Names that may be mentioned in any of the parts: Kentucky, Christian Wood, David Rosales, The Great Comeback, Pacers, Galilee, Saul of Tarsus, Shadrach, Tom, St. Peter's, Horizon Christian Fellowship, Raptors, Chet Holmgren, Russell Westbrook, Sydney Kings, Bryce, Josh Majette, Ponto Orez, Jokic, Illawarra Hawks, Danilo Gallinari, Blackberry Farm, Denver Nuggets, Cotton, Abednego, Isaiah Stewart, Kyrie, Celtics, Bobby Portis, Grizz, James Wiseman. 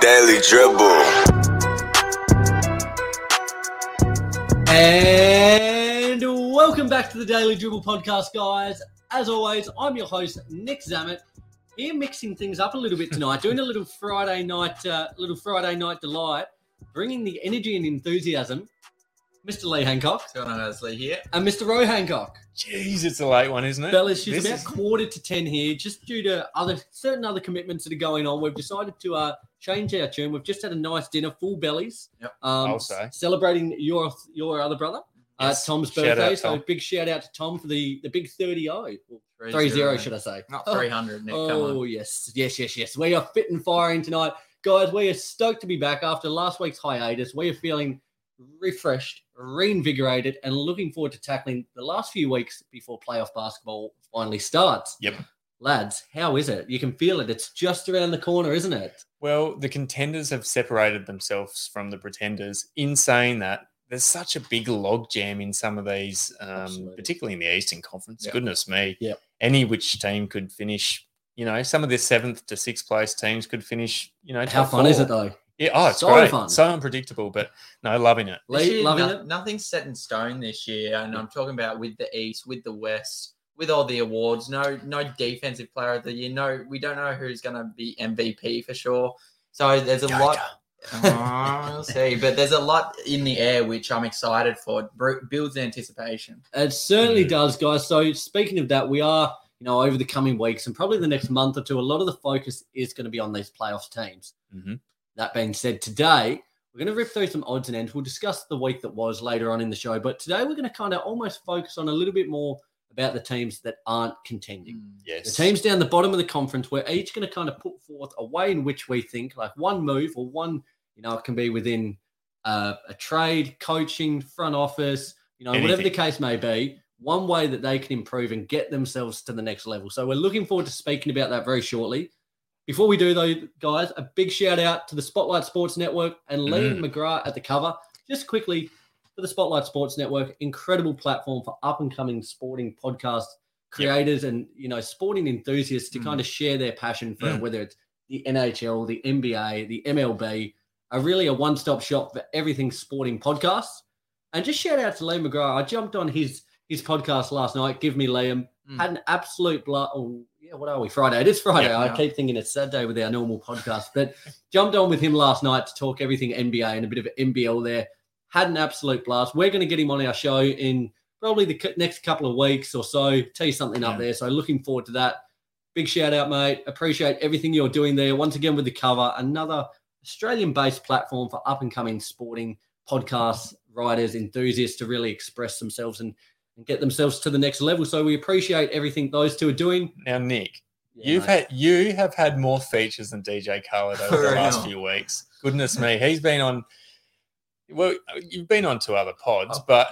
Daily Dribble. And welcome back to the Daily Dribble podcast, guys. As always, I'm your host, Nick Zamet. Here mixing things up a little bit tonight, doing a little Friday night delight, bringing the energy and enthusiasm. Mr. Lee Hancock. What's going on, it's Lee here. And Mr. Roe Hancock. Jeez, it's a late one, isn't it? Fellas, it's about 9:45 here, just due to certain other commitments that are going on. We've decided to change our tune. We've just had a nice dinner, full bellies. Yep. I'll say. Celebrating your other brother, yes. Tom's birthday. Shout out, Tom. So big shout out to Tom for the big 30-0. 3-0, should I say. Not 300, Nick. Oh, yes. We are fit and firing tonight. Guys, we are stoked to be back after last week's hiatus. We are feeling refreshed, reinvigorated, and looking forward to tackling the last few weeks before playoff basketball finally starts. Yep. Lads, how is it? You can feel it. It's just around the corner, isn't it? Well, the contenders have separated themselves from the pretenders. In saying that, there's such a big logjam in some of these, particularly in the Eastern Conference. Yep. Goodness me. Yep. Any which team could finish, some of the 7th to 6th place teams could finish, How fun is it, though? Yeah, it's so great. Fun. So unpredictable, but no, loving it. Year, loving it. Nothing's set in stone this year, and I'm talking about with the East, with the West, with all the awards. No defensive player of the year. No, we don't know who's going to be MVP for sure. So there's a lot. We'll see, but there's a lot in the air, which I'm excited for. It builds anticipation. It certainly does, guys. So speaking of that, we are, over the coming weeks and probably the next month or two, a lot of the focus is going to be on these playoff teams. Mm-hmm. That being said, today we're going to rip through some odds and ends. We'll discuss the week that was later on in the show, but today we're going to kind of almost focus on a little bit more about the teams that aren't contending. Yes. The teams down the bottom of the conference, we're each going to kind of put forth a way in which we think, like one move or one, it can be within a trade, coaching, front office, whatever the case may be, one way that they can improve and get themselves to the next level. So we're looking forward to speaking about that very shortly. Before we do, though, guys, a big shout-out to the Spotlight Sports Network and Lee McGrath at the cover. Just quickly, for the Spotlight Sports Network, incredible platform for up-and-coming sporting podcast creators and, sporting enthusiasts to kind of share their passion for whether it's the NHL, the NBA, the MLB, are really a one-stop shop for everything sporting podcasts. And just shout-out to Lee McGrath. I jumped on his podcast last night, Give Me Liam. Had an absolute blast. What are we? Friday. It is Friday. Yeah, I keep thinking it's Saturday with our normal podcast, but jumped on with him last night to talk everything NBA and a bit of NBL there. Had an absolute blast. We're going to get him on our show in probably the next couple of weeks or so, tee something up there. So looking forward to that. Big shout out, mate. Appreciate everything you're doing there. Once again, with the cover, another Australian-based platform for up-and-coming sporting podcasts, writers, enthusiasts to really express themselves and get themselves to the next level. So we appreciate everything those two are doing. Now, Nick, you have had more features than DJ Khaled over the last few weeks. Goodness me. He's been on, you've been on two other pods, but...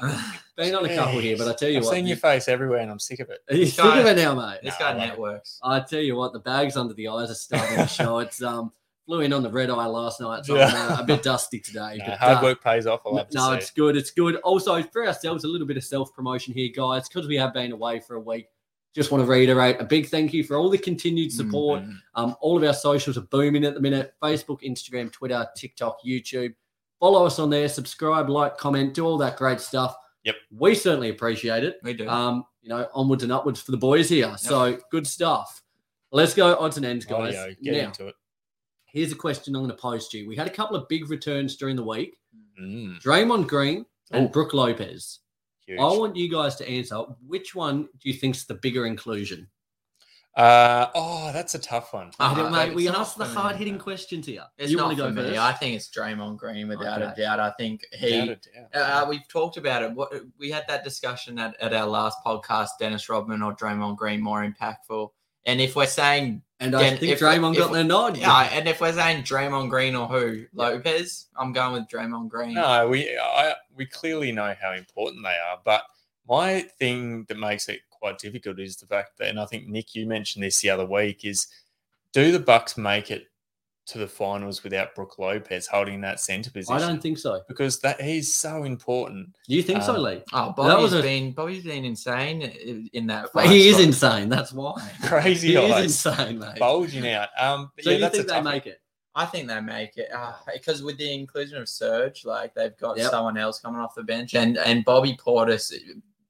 Been on a couple here, but I tell you I've seen your face everywhere and I'm sick of it. You're sick of it now, mate. This guy networks. I tell you what, the bags under the eyes are starting to show. It's flew in on the red eye last night, so I'm a bit dusty today. But hard work pays off, I love to see. It's good, it's good. Also, for ourselves, a little bit of self-promotion here, guys, because we have been away for a week. Just want to reiterate a big thank you for all the continued support. All of our socials are booming at the minute. Facebook, Instagram, Twitter, TikTok, YouTube. Follow us on there, subscribe, like, comment, do all that great stuff. Yep. We certainly appreciate it. We do. Onwards and upwards for the boys here. Yep. So, good stuff. Let's go odds and ends, guys. Oh, yeah, into it. Here's a question I'm going to pose to you. We had a couple of big returns during the week. Draymond Green and Brook Lopez. Huge. I want you guys to answer, which one do you think's the bigger inclusion? That's a tough one. Mate, we asked the hard-hitting questions here. It's not for me. I think it's Draymond Green without a doubt. I think we've talked about it. We had that discussion at our last podcast, Dennis Rodman or Draymond Green more impactful. And if we're saying... And I think Draymond got the nod. Yeah, and if we're saying Draymond Green or who? Lopez? I'm going with Draymond Green. No, we clearly know how important they are. But my thing that makes it quite difficult is the fact that, and I think, Nick, you mentioned this the other week, is do the Bucks make it to the finals without Brook Lopez holding that centre position? I don't think so. Because he's so important. You think so, Lee? Oh, Bobby's been insane in that. He is insane. That's why. Crazy eyes. He is insane, mate. Bulging out. So you think they make it? I think they make it because with the inclusion of Serge, like they've got someone else coming off the bench, and Bobby Portis,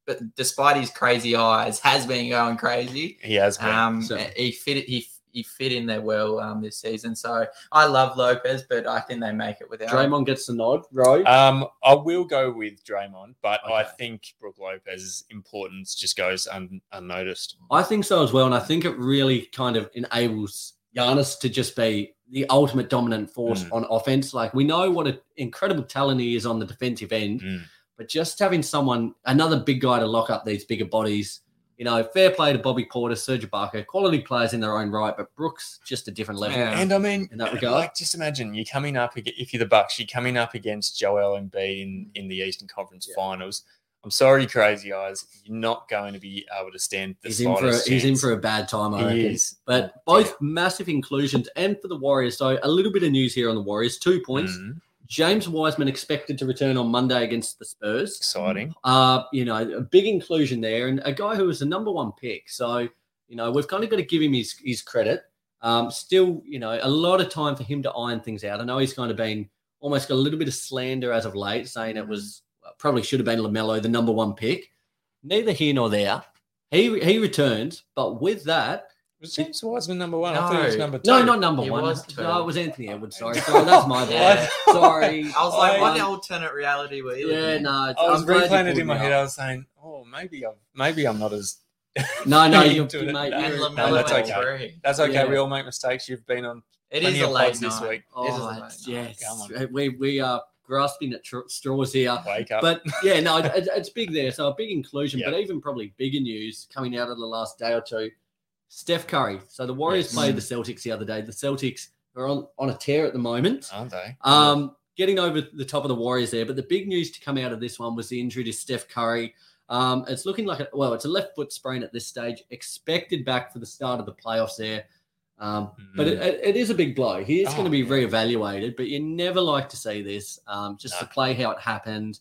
but despite his crazy eyes, has been going crazy. He has been. He fit in there well this season. So I love Lopez, but I think they make it without Draymond gets the nod, right? I will go with Draymond, but I think Brook Lopez's importance just goes unnoticed. I think so as well, and I think it really kind of enables Giannis to just be the ultimate dominant force on offense. Like, we know what an incredible talent he is on the defensive end, but just having someone, another big guy to lock up these bigger bodies. You know, fair play to Bobby Porter, Serge Ibaka, quality players in their own right, but Brook's just a different level. Yeah. And I mean, in that regard, like, just imagine you're coming up, if you're the Bucks, you're coming up against Joel Embiid in the Eastern Conference Finals. I'm sorry, Crazy Eyes, you're not going to be able to stand the slightest chance. He's in for a bad time, I reckon. He is. But both massive inclusions, and for the Warriors, so a little bit of news here on the Warriors, 2 points. James Wiseman expected to return on Monday against the Spurs. Exciting. You know, a big inclusion there, and a guy who was the number one pick. So, you know, we've kind of got to give him his credit. Still, you know, a lot of time for him to iron things out. I know he's kind of been almost got a little bit of slander as of late, saying it was probably should have been LaMelo, the number one pick. Neither here nor there. He returns, but with that, was James Wiseman number one? No. I thought he was number two. No, not number one. No, it was Anthony Edwards. Sorry, that's my bad. Sorry. I was like, what the alternate reality were you? Yeah, no. I was replaying it in my head. I was saying, oh, maybe I'm not as... No, you're doing it. No, that's okay. That's okay. Yeah. We all make mistakes. You've been on plenty of pods this week. Oh, yes. We are grasping at straws here. Wake up. But, yeah, no, it's big there. So a big inclusion, but even probably bigger news coming out of the last day or two. Steph Curry. So the Warriors played the Celtics the other day. The Celtics are on a tear at the moment. Aren't they? Getting over the top of the Warriors there. But the big news to come out of this one was the injury to Steph Curry. It's looking like, it's a left foot sprain at this stage. Expected back for the start of the playoffs there. But it is a big blow. He is going to be reevaluated, but you never like to see this. To play how it happened.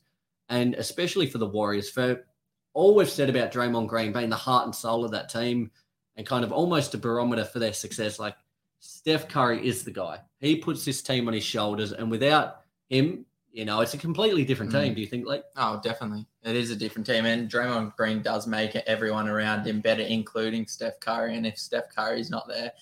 And especially for the Warriors, for all we've said about Draymond Green being the heart and soul of that team, and kind of almost a barometer for their success. Like, Steph Curry is the guy. He puts this team on his shoulders, and without him, you know, it's a completely different team. Do you think, Lee? Oh, definitely. It is a different team, and Draymond Green does make everyone around him better, including Steph Curry. And if Steph Curry's not there,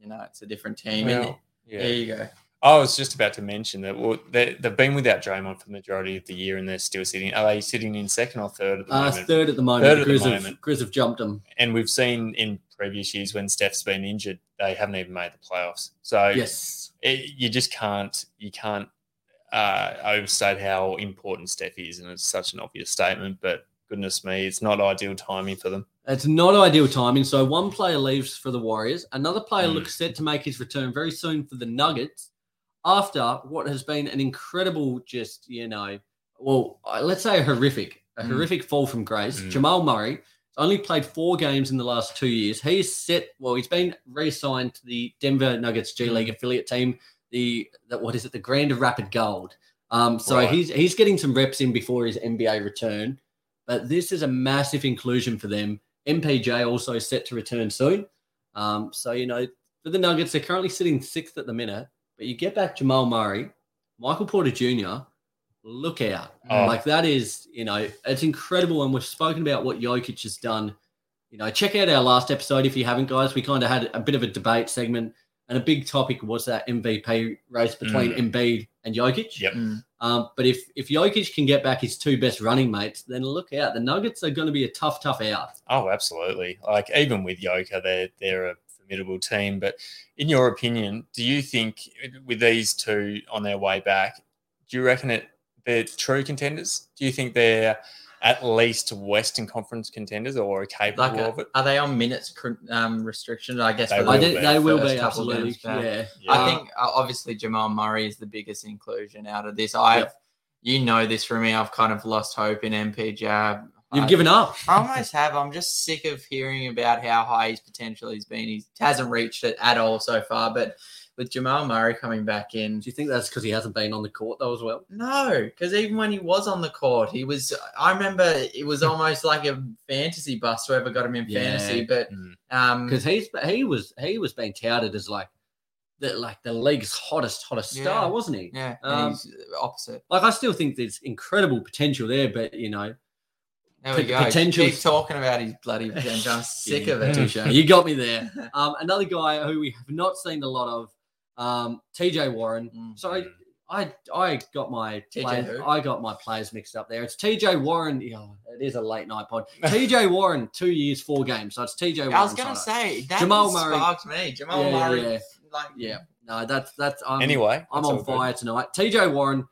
you know, it's a different team. Well, yeah. There you go. I was just about to mention that they've been without Draymond for the majority of the year, and they're still sitting. Are they sitting in second or third at the moment? Third at the moment. Grizz have jumped them. And we've seen in previous years when Steph's been injured, they haven't even made the playoffs. So you just can't overstate how important Steph is, and it's such an obvious statement, but goodness me, it's not ideal timing for them. It's not ideal timing. So one player leaves for the Warriors. Another player looks set to make his return very soon for the Nuggets, after what has been an incredible, just, you know, well, let's say a horrific fall from grace. Jamal Murray only played 4 games in the last 2 years. He's been reassigned to the Denver Nuggets G League affiliate team, the Grand Rapid Gold. He's getting some reps in before his NBA return, but this is a massive inclusion for them. MPJ also set to return soon. So, you know, for the Nuggets, they're currently sitting 6th at the minute. But you get back Jamal Murray, Michael Porter Jr., look out. Like, that is, you know, it's incredible. And we've spoken about what Jokic has done. You know, check out our last episode if you haven't, guys. We kind of had a bit of a debate segment, and a big topic was that MVP race between Embiid and Jokic. Yep. But if Jokic can get back his 2 best running mates, then look out. The Nuggets are going to be a tough out. Oh, absolutely. Like, even with Jokic, they're a formidable team. But in your opinion, do you think with these two on their way back, do you reckon they're true contenders? Do you think they're at least Western Conference contenders, or are capable of it? Are they on minutes restriction? I guess they will be absolutely. Yeah. I think obviously Jamal Murray is the biggest inclusion out of this. You know this for me. I've kind of lost hope in MPJ. You've given up. I almost have. I'm just sick of hearing about how high his potential has been. He hasn't reached it at all so far. But with Jamal Murray coming back in... Do you think that's because he hasn't been on the court, though, as well? No, because even when he was on the court, he was... I remember it was almost like a fantasy bust, whoever got him in fantasy. But because he was being touted as like... the league's hottest star, wasn't he? Yeah, he's opposite. I still think there's incredible potential there, but, you know. There we go. Keep talking about his bloody potential. I'm sick of it, Tusha. You got me there. Another guy who we have not seen a lot of, TJ Warren. Mm. So I got my players mixed up there. It's TJ Warren. Oh, it is a late night pod. TJ Warren, 2 years, 4 games. So it's TJ Warren. I was going to say that Jamal Murray sparked me. Jamal Murray. Yeah. No, that's. I'm on fire tonight. TJ Warren,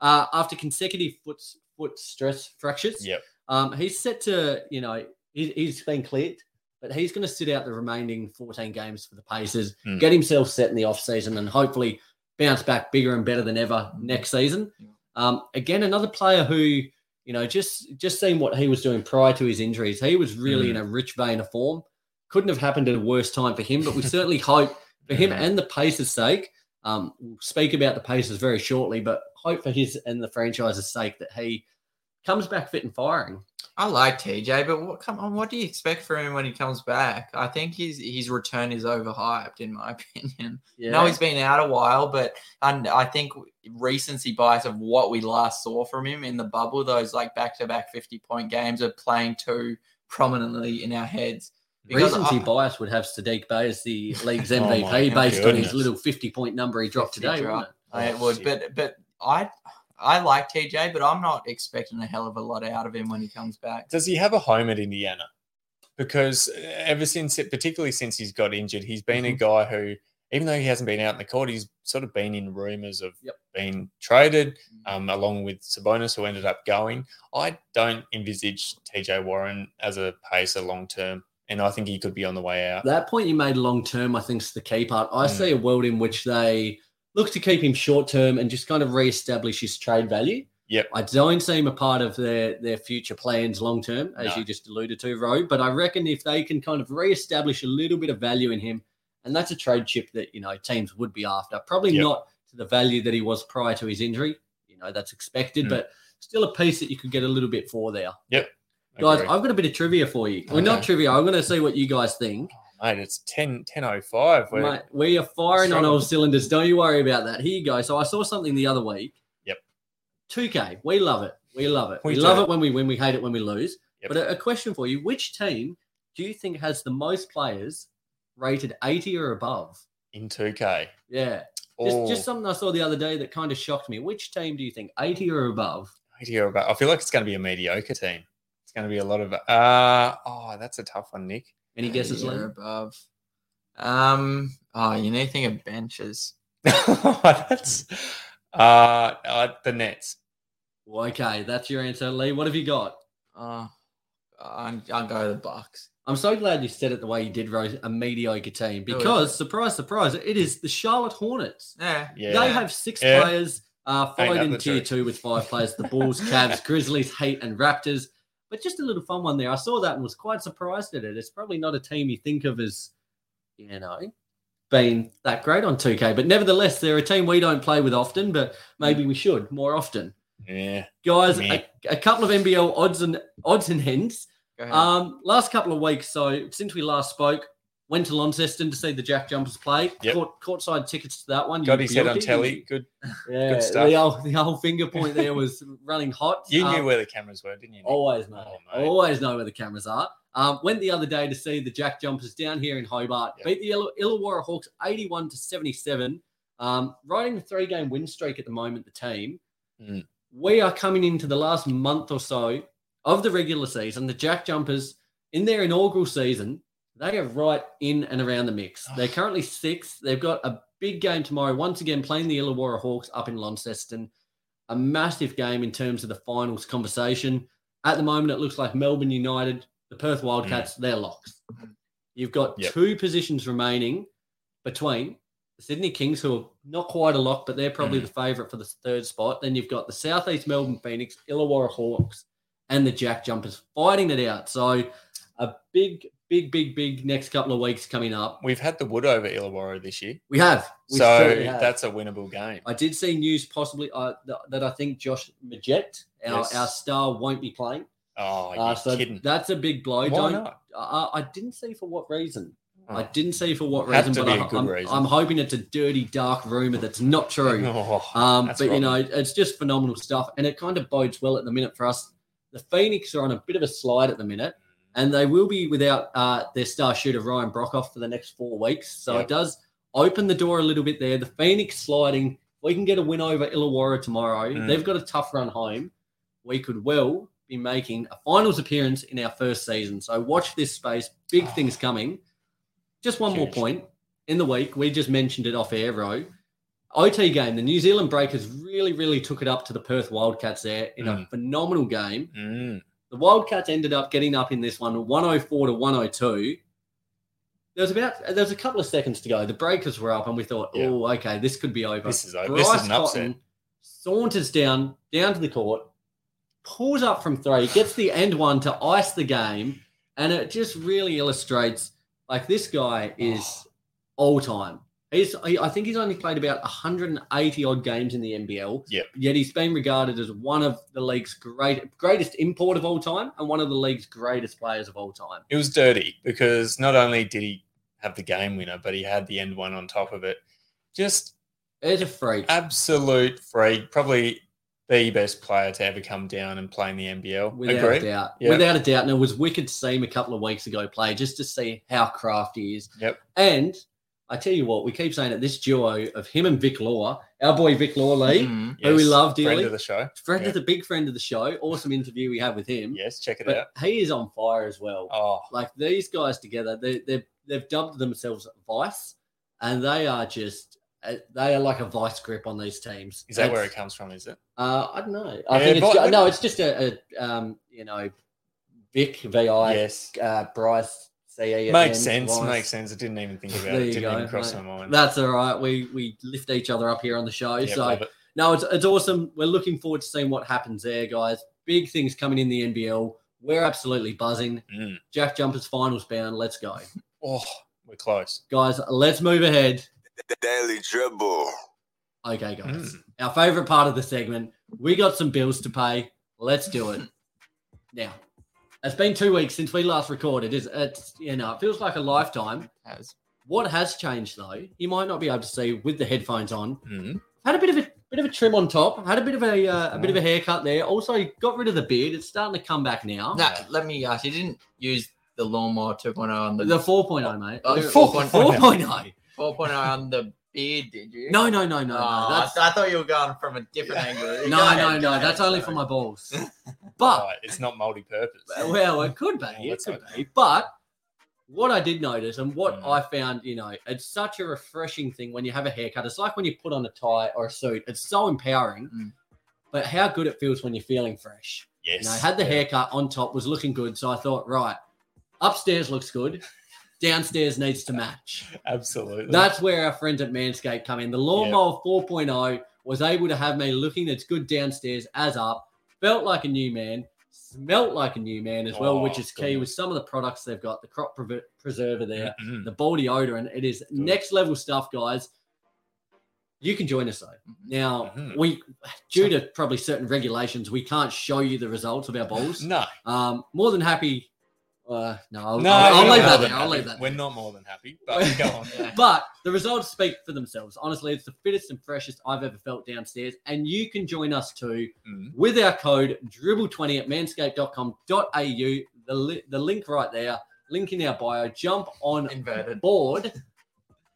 after consecutive foot stress fractures. Yep. He's set to, you know, he's been cleared, but he's going to sit out the remaining 14 games for the Pacers, get himself set in the offseason, and hopefully bounce back bigger and better than ever next season. Again, another player who, you know, just seeing what he was doing prior to his injuries, he was really in a rich vein of form. Couldn't have happened at a worse time for him, but we certainly hope for him and the Pacers' sake. We'll speak about the Pacers very shortly, but hope for his and the franchise's sake that he comes back fit and firing. I like TJ, but what do you expect from him when he comes back? I think his return is overhyped, in my opinion. Yeah. No, he's been out a while, but I think recency bias of what we last saw from him in the bubble, those like back-to-back 50-point games are playing too prominently in our heads. Recency bias would have Saddiq Bey as the league's MVP based on his little 50-point number he dropped today, wouldn't it? It would, but I like TJ, but I'm not expecting a hell of a lot out of him when he comes back. Does he have a home at Indiana? Because ever since, particularly since he's got injured, he's been a guy who, even though he hasn't been out in the court, he's sort of been in rumours of being traded, along with Sabonis, who ended up going. I don't envisage TJ Warren as a Pacer long-term, and I think he could be on the way out. That point you made long-term, I think, is the key part. I see a world in which they look to keep him short-term and just kind of reestablish his trade value. Yep. I don't see him a part of their future plans long-term, as you just alluded to, Ro, but I reckon if they can kind of reestablish a little bit of value in him, and that's a trade chip that, you know, teams would be after. Probably not to the value that he was prior to his injury. You know, that's expected, but still a piece that you could get a little bit for there. Yep. Guys, I've got a bit of trivia for you. Okay. Well, not trivia. I'm going to see what you guys think. Mate, it's 10:05. Mate, we are firing on all cylinders. Don't you worry about that. Here you go. So I saw something the other week. Yep. 2K. We love it. We love it when we win. We hate it when we lose. Yep. But a question for you. Which team do you think has the most players rated 80 or above? In 2K? Yeah. Just something I saw the other day that kind of shocked me. Which team do you think? 80 or above? 80 or above. I feel like it's going to be a mediocre team. It's going to be a lot of... that's a tough one, Nick. Any guesses later above? You need to think of benches. That's the Nets. Well, okay, that's your answer, Lee. What have you got? I'll go the Bucks. I'm so glad you said it the way you did, Rose, a mediocre team, because surprise, surprise, it is the Charlotte Hornets. Yeah. They have six players, followed in tier two with 5 players, the Bulls, Cavs, Grizzlies, Heat, and Raptors. But just a little fun one there. I saw that and was quite surprised at it. It's probably not a team you think of as, you know, being that great on 2K. But nevertheless, they're a team we don't play with often, but maybe we should more often. Yeah. Guys, a couple of NBL odds and ends. Last couple of weeks, so since we last spoke, went to Launceston to see the Jack Jumpers play. Yep. Courtside tickets to that one. Got his head on telly. Good stuff. The old finger point there was running hot. You knew where the cameras were, didn't you, Nick? Always, mate. I always know where the cameras are. Went the other day to see the Jack Jumpers down here in Hobart. Yep. Beat the Illawarra Hawks 81-77. Riding the 3-game win streak at the moment, the team. We are coming into the last month or so of the regular season. The Jack Jumpers, in their inaugural season, they are right in and around the mix. They're currently 6th. They've got a big game tomorrow, once again playing the Illawarra Hawks up in Launceston. A massive game in terms of the finals conversation. At the moment, it looks like Melbourne United, the Perth Wildcats, they're locks. You've got 2 positions remaining between the Sydney Kings, who are not quite a lock, but they're probably the favourite for the 3rd spot. Then you've got the Southeast Melbourne Phoenix, Illawarra Hawks, and the Jack Jumpers fighting it out. So a big next couple of weeks coming up. We've had the wood over Illawarra this year. We have. That's a winnable game. I did see news possibly that I think Josh Majette, our star, won't be playing. Oh, you're kidding. That's a big blow. Why not? I didn't see for what reason. I didn't see for what reason, but reason. I'm hoping it's a dirty, dark rumor that's not true. You know, it's just phenomenal stuff, and it kind of bodes well at the minute for us. The Phoenix are on a bit of a slide at the minute, and they will be without their star shooter Ryan Brokoff for the next 4 weeks. So it does open the door a little bit there. The Phoenix sliding. We can get a win over Illawarra tomorrow. They've got a tough run home. We could well be making a finals appearance in our first season. So watch this space. Big things coming. Just one more point. In the week, we just mentioned it off air, Ro. OT game, the New Zealand Breakers really, really took it up to the Perth Wildcats there in a phenomenal game. The Wildcats ended up getting up in this one, 104 to 102. There was a couple of seconds to go. The Breakers were up, and we thought, okay, this could be over. This is over. Bryce this is an Cotton upset. Saunters down to the court, pulls up from three, gets the end one to ice the game, and it just really illustrates, like, this guy is all-time. I think he's only played about 180-odd games in the NBL, yet he's been regarded as one of the league's greatest import of all time and one of the league's greatest players of all time. It was dirty because not only did he have the game winner, but he had the end one on top of it. Just it's a freak. Absolute freak. Probably the best player to ever come down and play in the NBL. Without a doubt. Yep. Without a doubt. And it was wicked to see him a couple of weeks ago play just to see how crafty he is. Yep. And I tell you what, we keep saying it, this duo of him and Vic Law, our boy Vic Law, Lee, who we love dearly. Friend of the show. Big friend of the show. Awesome interview we had with him. Yes, check it out. He is on fire as well. Oh. Like, these guys together, they've dubbed themselves Vice, and they are just, they are like a vice grip on these teams. Is that where it comes from, is it? I don't know. It's just Vic, V-I, Bryce. Makes sense. I didn't even think about it. Didn't even cross my mind. That's all right. We lift each other up here on the show. Yeah, so no, it's awesome. We're looking forward to seeing what happens there, guys. Big things coming in the NBL. We're absolutely buzzing. Jack Jumpers finals bound. Let's go. Oh, we're close, guys. Let's move ahead. The Daily Dribble. Okay, guys. Our favorite part of the segment. We got some bills to pay. Let's do it now. It's been 2 weeks since we last recorded. It feels like a lifetime. It has. What has changed, though, you might not be able to see with the headphones on. Had a bit of a trim on top. Had a bit of a bit of a haircut there. Also, got rid of the beard. It's starting to come back now. No, let me ask. You didn't use the lawnmower 2.0 on the 4.0, mate. 4.0. 4.0 on the beard, did you? No. I thought you were going from a different angle. No. That's only for my balls. But it's not multi-purpose. Well, it could be. But what I did notice and what I found, it's such a refreshing thing when you have a haircut. It's like when you put on a tie or a suit. It's so empowering. But how good it feels when you're feeling fresh. Yes. I had the haircut on top, was looking good. So I thought, right, upstairs looks good. Downstairs needs to match. Absolutely. That's where our friends at Manscaped come in. The Lawnmower 4.0 was able to have me looking as good downstairs as up. Felt like a new man. Smelt like a new man as well, which is key with some of the products they've got. The crop preserver there, the ball deodorant. It is next level stuff, guys. You can join us, though. Now, we, due to probably certain regulations, we can't show you the results of our balls. No. More than happy... I'll leave that there. We're not more than happy, but go on. Yeah. But the results speak for themselves. Honestly, it's the fittest and freshest I've ever felt downstairs. And you can join us too with our code Dribble20 at manscaped.com.au. The link right there, link in our bio. Jump on board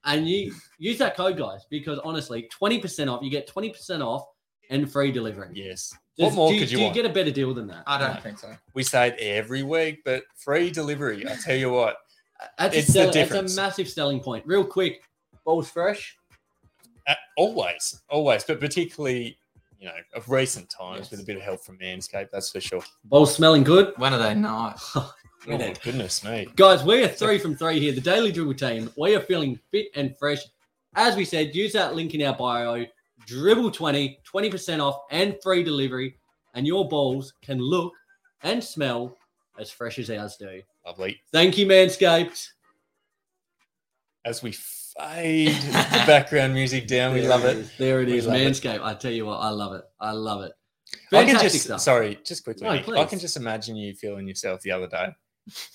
and you use that code, guys, because honestly, 20% off. You get 20% off and free delivery. Yes. What more could you want? Do you get a better deal than that? I don't think so. We say it every week, but free delivery. I tell you what, it's a massive selling point. Real quick, balls fresh? Always, but particularly, of recent times with a bit of help from Manscaped, that's for sure. Balls smelling good? When are they not? Oh, goodness me. Guys, we are 3 from 3 here, the Daily Dribble team. We are feeling fit and fresh. As we said, use that link in our bio. Dribble20, 20% off and free delivery, and your balls can look and smell as fresh as ours do. Lovely. Thank you, Manscaped. As we fade the background music down, we love it. There it is, Manscaped. I tell you what, I love it. I love it. Fantastic stuff. Sorry, just quickly. No, I can just imagine you feeling yourself the other day.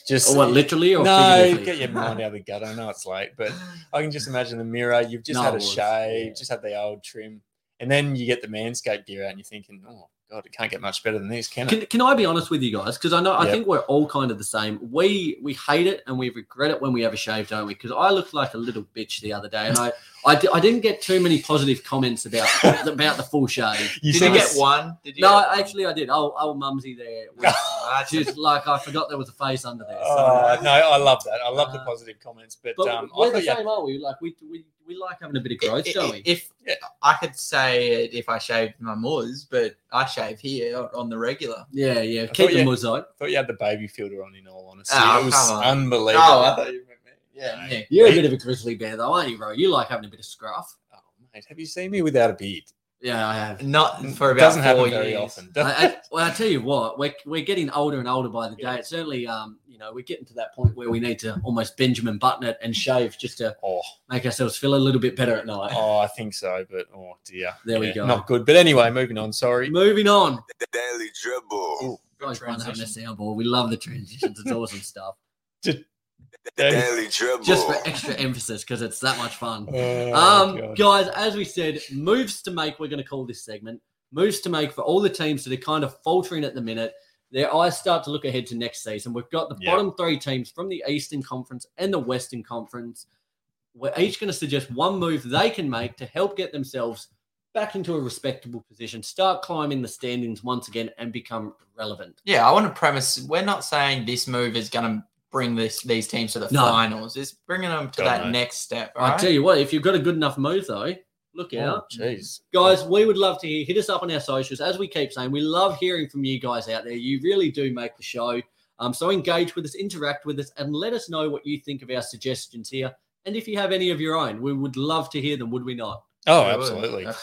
Just literally or figuratively? Get your mind out of the gutter. I know it's late, but I can just imagine the mirror. You've just had a shave, just had the old trim, and then you get the Manscaped gear out, and you're thinking, oh God, it can't get much better than this, can it? Can I be honest with you guys? Because I know I think we're all kind of the same. We hate it and we regret it when we have a shave, don't we? Because I looked like a little bitch the other day, and I didn't get too many positive comments about the full shave. Did you get one? Did you? No, actually I did. Old Mumsy there. Just like I forgot there was a face under there. So. No, I love that. I love the positive comments. But we're the same, aren't we? Like we like having a bit of growth, don't we? I could say it if I shaved my muzz, but I shave here on the regular. Yeah. Keep the muzz on. I thought you had the baby filter on, in all honesty. Oh, it was unbelievable. Oh, I thought you meant me. Yeah. You're a bit of a grizzly bear, though, aren't you, Ro? You like having a bit of scruff. Oh, mate. Have you seen me without a beard? Yeah, I have. Not for about 4 years. Doesn't happen very often. I tell you what, we're getting older and older by the day. It's certainly, we're getting to that point where we need to almost Benjamin Button it and shave just to make ourselves feel a little bit better at night. Oh, I think so, but oh dear. There we go. Not good. But anyway, moving on. Sorry. Moving on. The Daily Dribble. Guys, fun having a soundboard. We love the transitions. It's awesome stuff. Daily Dribble. Just for extra emphasis, because it's that much fun. Guys, as we said, moves to make, we're going to call this segment, moves to make for all the teams that are kind of faltering at the minute. Their eyes start to look ahead to next season. We've got the bottom three teams from the Eastern Conference and the Western Conference. We're each going to suggest one move they can make to help get themselves back into a respectable position, start climbing the standings once again and become relevant. Yeah, I want to premise, we're not saying this move is going to bring these teams to the finals. It's bringing them to next step. Right? I tell you what, if you've got a good enough move, though, look out. Jeez. Guys, we would love to hear. Hit us up on our socials. As we keep saying, we love hearing from you guys out there. You really do make the show. So engage with us, interact with us, and let us know what you think of our suggestions here. And if you have any of your own, we would love to hear them, would we not? Oh, absolutely. Love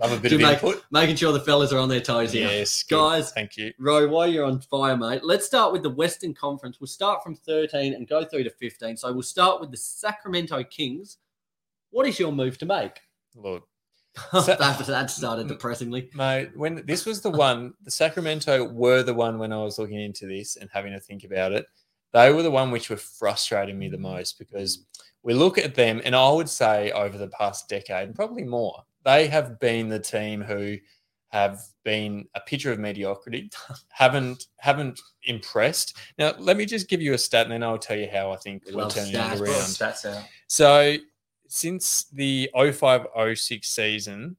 a bit of input. Making sure the fellas are on their toes here. Yes, guys. Thank you. Ro, while you're on fire, mate, let's start with the Western Conference. We'll start from 13 and go through to 15. So we'll start with the Sacramento Kings. What is your move to make? Lord. That started depressingly. Mate, when this was the one, the Sacramento were the one when I was looking into this and having to think about it. They were the one which were frustrating me the most because we look at them, and I would say over the past decade, and probably more, they have been the team who have been a picture of mediocrity, haven't impressed. Now, let me just give you a stat, and then I'll tell you how I think we'll turn it around. Stats out. So since the 05-06 season,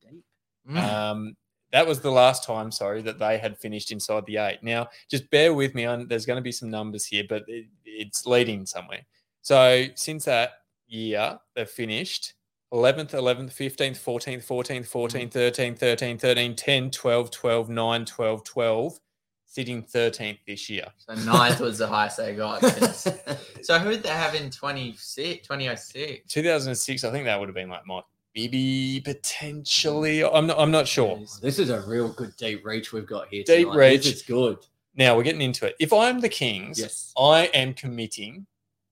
that was the last time, that they had finished inside the 8. Now, just bear with me. There's going to be some numbers here, but it's leading somewhere. So since that year, they've finished 11th, 15th, 14th, 14th, 14th, 13th, 13, 13, 10, 12, 12, 9, 12, 12, sitting 13th this year. So 9th was the highest they got. So who did they have in 2006? 2006, I think that would have been like Mike Bibby, potentially. I'm not sure. This is a real good deep reach we've got here tonight. Deep reach. It's good. Now, we're getting into it. If I'm the Kings, I am committing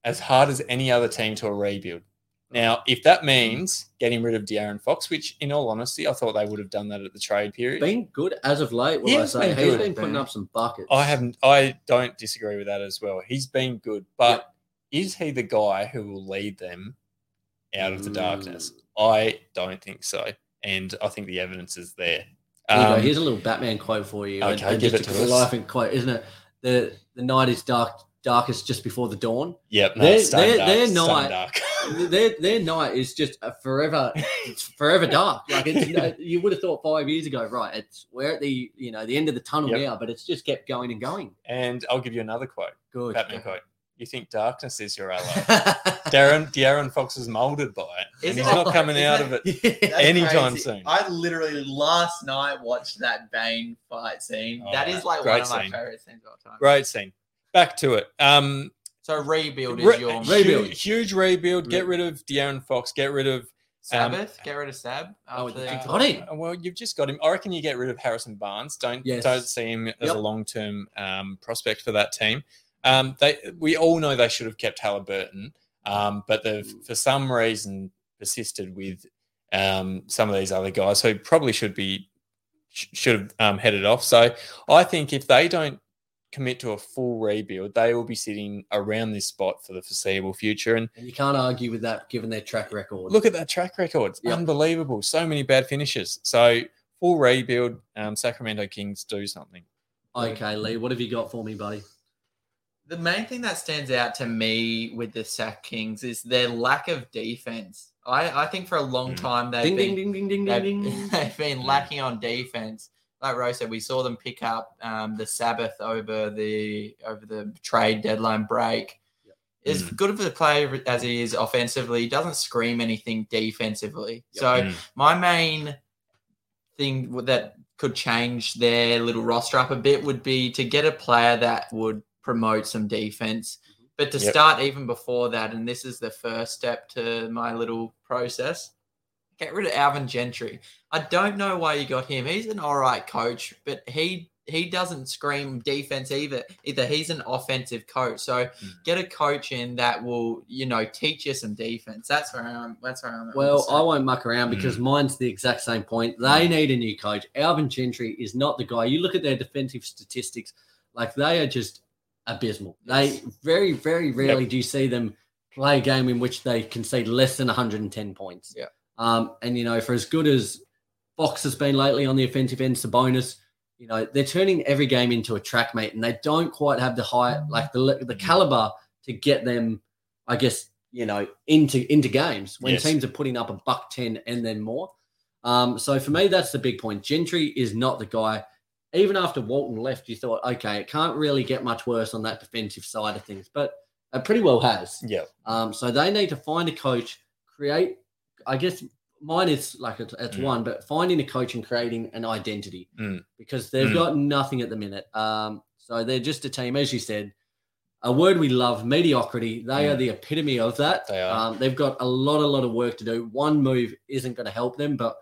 as hard as any other team to a rebuild. Now, if that means getting rid of De'Aaron Fox, which, in all honesty, I thought they would have done that at the trade period. Been good as of late, I say. He's been putting up some buckets. I don't disagree with that as well. He's been good. But is he the guy who will lead them out of the darkness? I don't think so. And I think the evidence is there. Here's a little Batman quote for you. Okay, and give it to us. Life quote, isn't it? The night is darkest just before the dawn. Yep, no, their night is just forever dark. Like you would have thought 5 years ago, right? We're at the the end of the tunnel now, but it's just kept going and going. And I'll give you another quote. Good Batman quote. You think darkness is your ally? De'Aaron Fox is molded by it, and he's not coming out of it anytime soon. I literally last night watched that Bane fight scene. That is like one of my favorite scenes of all time. Great scene. Back to it. So rebuild is your rebuild. Huge rebuild. Get rid of De'Aaron Fox. Get rid of Sabbath. Get rid of Sab. Oh, got him. Well, you've just got him. I reckon you get rid of Harrison Barnes. Don't see him as a long-term prospect for that team. We all know they should have kept Haliburton, but they've for some reason persisted with some of these other guys who probably should have headed off. So I think if they don't commit to a full rebuild, they will be sitting around this spot for the foreseeable future. And you can't argue with that given their track record. Look at that track record. It's unbelievable. So many bad finishes. So full rebuild, Sacramento Kings, do something. Okay, Lee, what have you got for me, buddy? The main thing that stands out to me with the Sac Kings is their lack of defense. I think for a long time they've been lacking on defense. Like Roe said, we saw them pick up the Sabbath over the trade deadline break. Yep. As good of a player as he is offensively, he doesn't scream anything defensively. Yep. So my main thing that could change their little roster up a bit would be to get a player that would promote some defense. But to start even before that, and this is the first step to my little process, get rid of Alvin Gentry. I don't know why you got him. He's an all right coach, but he doesn't scream defense either. He's an offensive coach. So get a coach in that will, teach you some defense. That's where I'm at. Well, I won't muck around because mine's the exact same point. They need a new coach. Alvin Gentry is not the guy. You look at their defensive statistics, like they are just abysmal. Yes. They very, very rarely do you see them play a game in which they concede less than 110 points. Yeah. And for as good as Fox has been lately on the offensive end, Sabonis, they're turning every game into a track meet, and they don't quite have the high, like the caliber to get them, I guess, into games when teams are putting up $110 and then more. So for me, that's the big point. Gentry is not the guy. Even after Walton left, you thought, okay, it can't really get much worse on that defensive side of things, but it pretty well has. Yeah. So they need to find a coach, create. I guess mine is like it's one, but finding a coach and creating an identity because they've got nothing at the minute. So they're just a team, as you said, a word we love, mediocrity. They are the epitome of that. They are. They've got a lot of work to do. One move isn't going to help them, but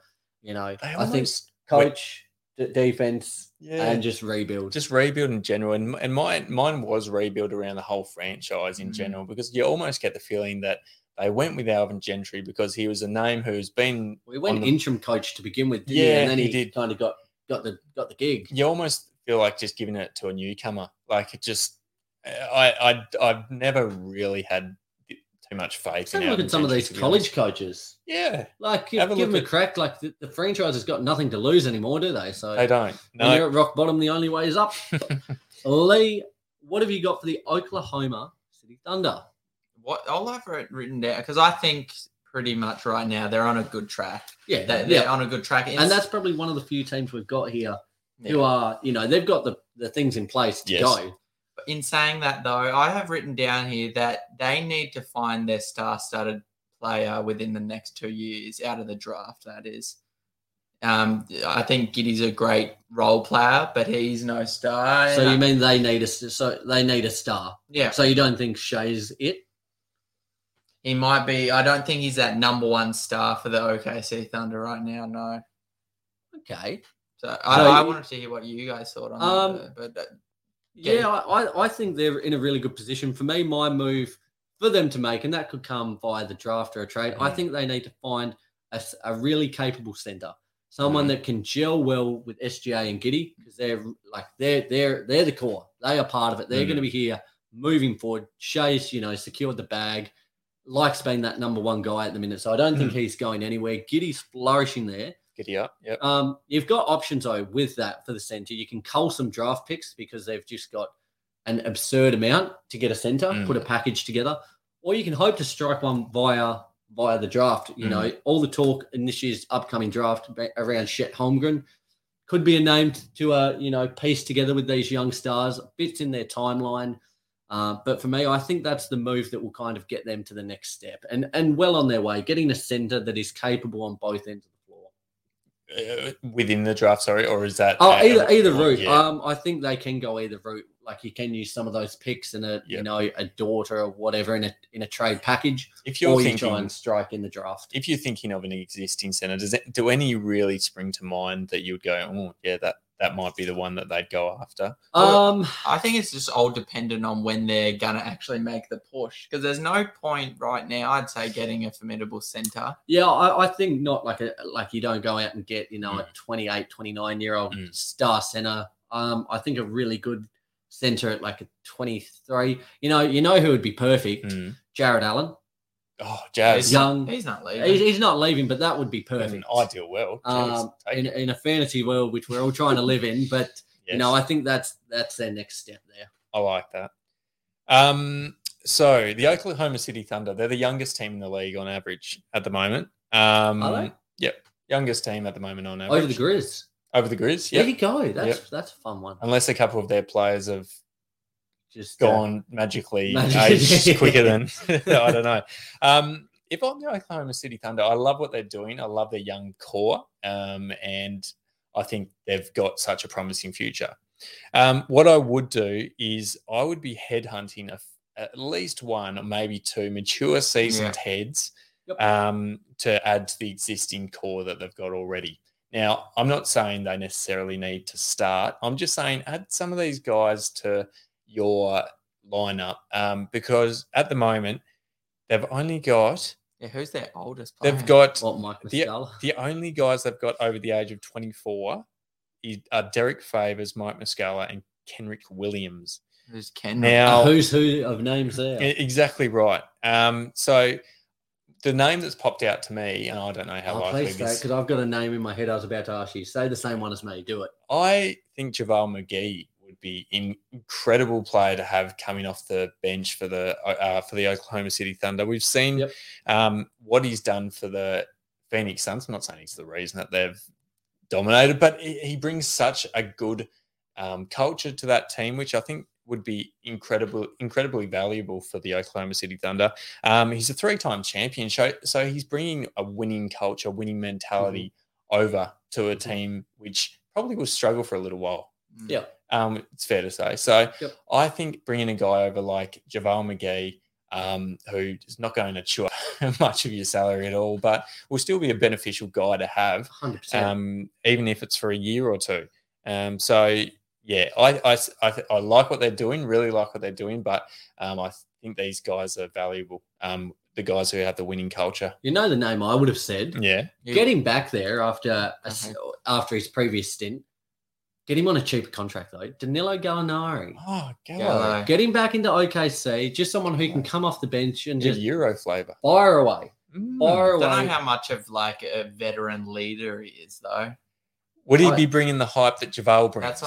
I think coach, defense, and just rebuild. Just rebuild in general, and mine was rebuild around the whole franchise in general because you almost get the feeling that. They went with Alvin Gentry because he was a name who's been. We went interim coach to begin with, and then he kind of got the gig. You almost feel like just giving it to a newcomer. Like it just, I've never really had too much faith. Have a look at some of these college coaches. Yeah, like give them a crack. Like the franchise has got nothing to lose anymore, do they? So they don't. No. When you're at rock bottom, the only way is up. Lee, what have you got for the Oklahoma City Thunder? All I've written down, because I think pretty much right now they're on a good track. Yeah. They're on a good track. And that's probably one of the few teams we've got here who are, they've got the things in place to go. In saying that, though, I have written down here that they need to find their star-studded player within the next 2 years out of the draft, that is. I think Giddy's a great role player, but he's no star. So you mean they need a star? Yeah. So you don't think Shea's it? He might be. I don't think he's that number one star for the OKC Thunder right now. No. Okay. So I wanted to hear what you guys thought on that. I think they're in a really good position. For me, my move for them to make, and that could come via the draft or a trade. I think they need to find a really capable center, someone that can gel well with SGA and Giddey because they're the core. They are part of it. They're going to be here moving forward. Shea's, secured the bag. Likes being that number one guy at the minute, so I don't think he's going anywhere. Giddey's flourishing there. Giddey up, yep. You've got options, though, with that for the centre. You can cull some draft picks because they've just got an absurd amount to get a centre, put a package together, or you can hope to strike one via the draft. All the talk in this year's upcoming draft around Chet Holmgren could be a name to piece together with these young stars, fits in their timeline. But for me, I think that's the move that will kind of get them to the next step and well on their way, getting a centre that is capable on both ends of the floor. Within the draft, sorry, or is that... either route. Yeah. I think they can go either route. Like you can use some of those picks in a daughter or whatever in a trade package, you try and strike in the draft. If you're thinking of an existing centre, do any really spring to mind that you would go, that might be the one that they'd go after? I think it's just all dependent on when they're going to actually make the push because there's no point right now, I'd say, getting a formidable centre. Yeah, I think not like you don't go out and get, a 28, 29-year-old star centre. I think a really good center at like a 23. You know who would be perfect? Jared Allen. Oh, Jazz. Young. He's not leaving. He's not leaving, but that would be perfect. In an ideal world. In a fantasy world, which we're all trying to live in. But, I think that's their next step there. I like that. So the Oklahoma City Thunder, they're the youngest team in the league on average at the moment. Are they? Yep. Youngest team at the moment on average. Over the Grizz, yeah. There you go. That's a fun one. Unless a couple of their players have just gone magically quicker than I don't know. If I'm the Oklahoma City Thunder, I love what they're doing. I love their young core, and I think they've got such a promising future. What I would do is I would be headhunting at least one or maybe two mature seasoned heads to add to the existing core that they've got already. Now, I'm not saying they necessarily need to start. I'm just saying add some of these guys to your lineup because at the moment they've only got who's their oldest player? They've got the only guys they've got over the age of 24 are Derek Favors, Mike Muscala, and Kenrick Williams. Who's Kenrick? Now, who's who of names there? Exactly right. So the name that's popped out to me, and I don't know how likely this is. Because I've got a name in my head I was about to ask you. Say the same one as me. Do it. I think JaVale McGee would be an incredible player to have coming off the bench for the Oklahoma City Thunder. We've seen what he's done for the Phoenix Suns. I'm not saying he's the reason that they've dominated, but he brings such a good culture to that team, which I think would be incredibly valuable for the Oklahoma City Thunder. He's a three-time champion, so he's bringing a winning culture, winning mentality over to a team which probably will struggle for a little while. Yeah, it's fair to say. So I think bringing a guy over like JaVale McGee, who is not going to chew up much of your salary at all, but will still be a beneficial guy to have, 100%. Even if it's for a year or two. Yeah, I like what they're doing, really like what they're doing, but I think these guys are valuable, the guys who have the winning culture. You know the name I would have said? Yeah. Get him back there after his previous stint. Get him on a cheaper contract, though. Danilo Gallinari. Oh, Gallo. Get him back into OKC, just someone who can come off the bench and just Euro flavour. Fire away. I don't know how much of like a veteran leader he is, though. Would he be bringing the hype that JaVale brings?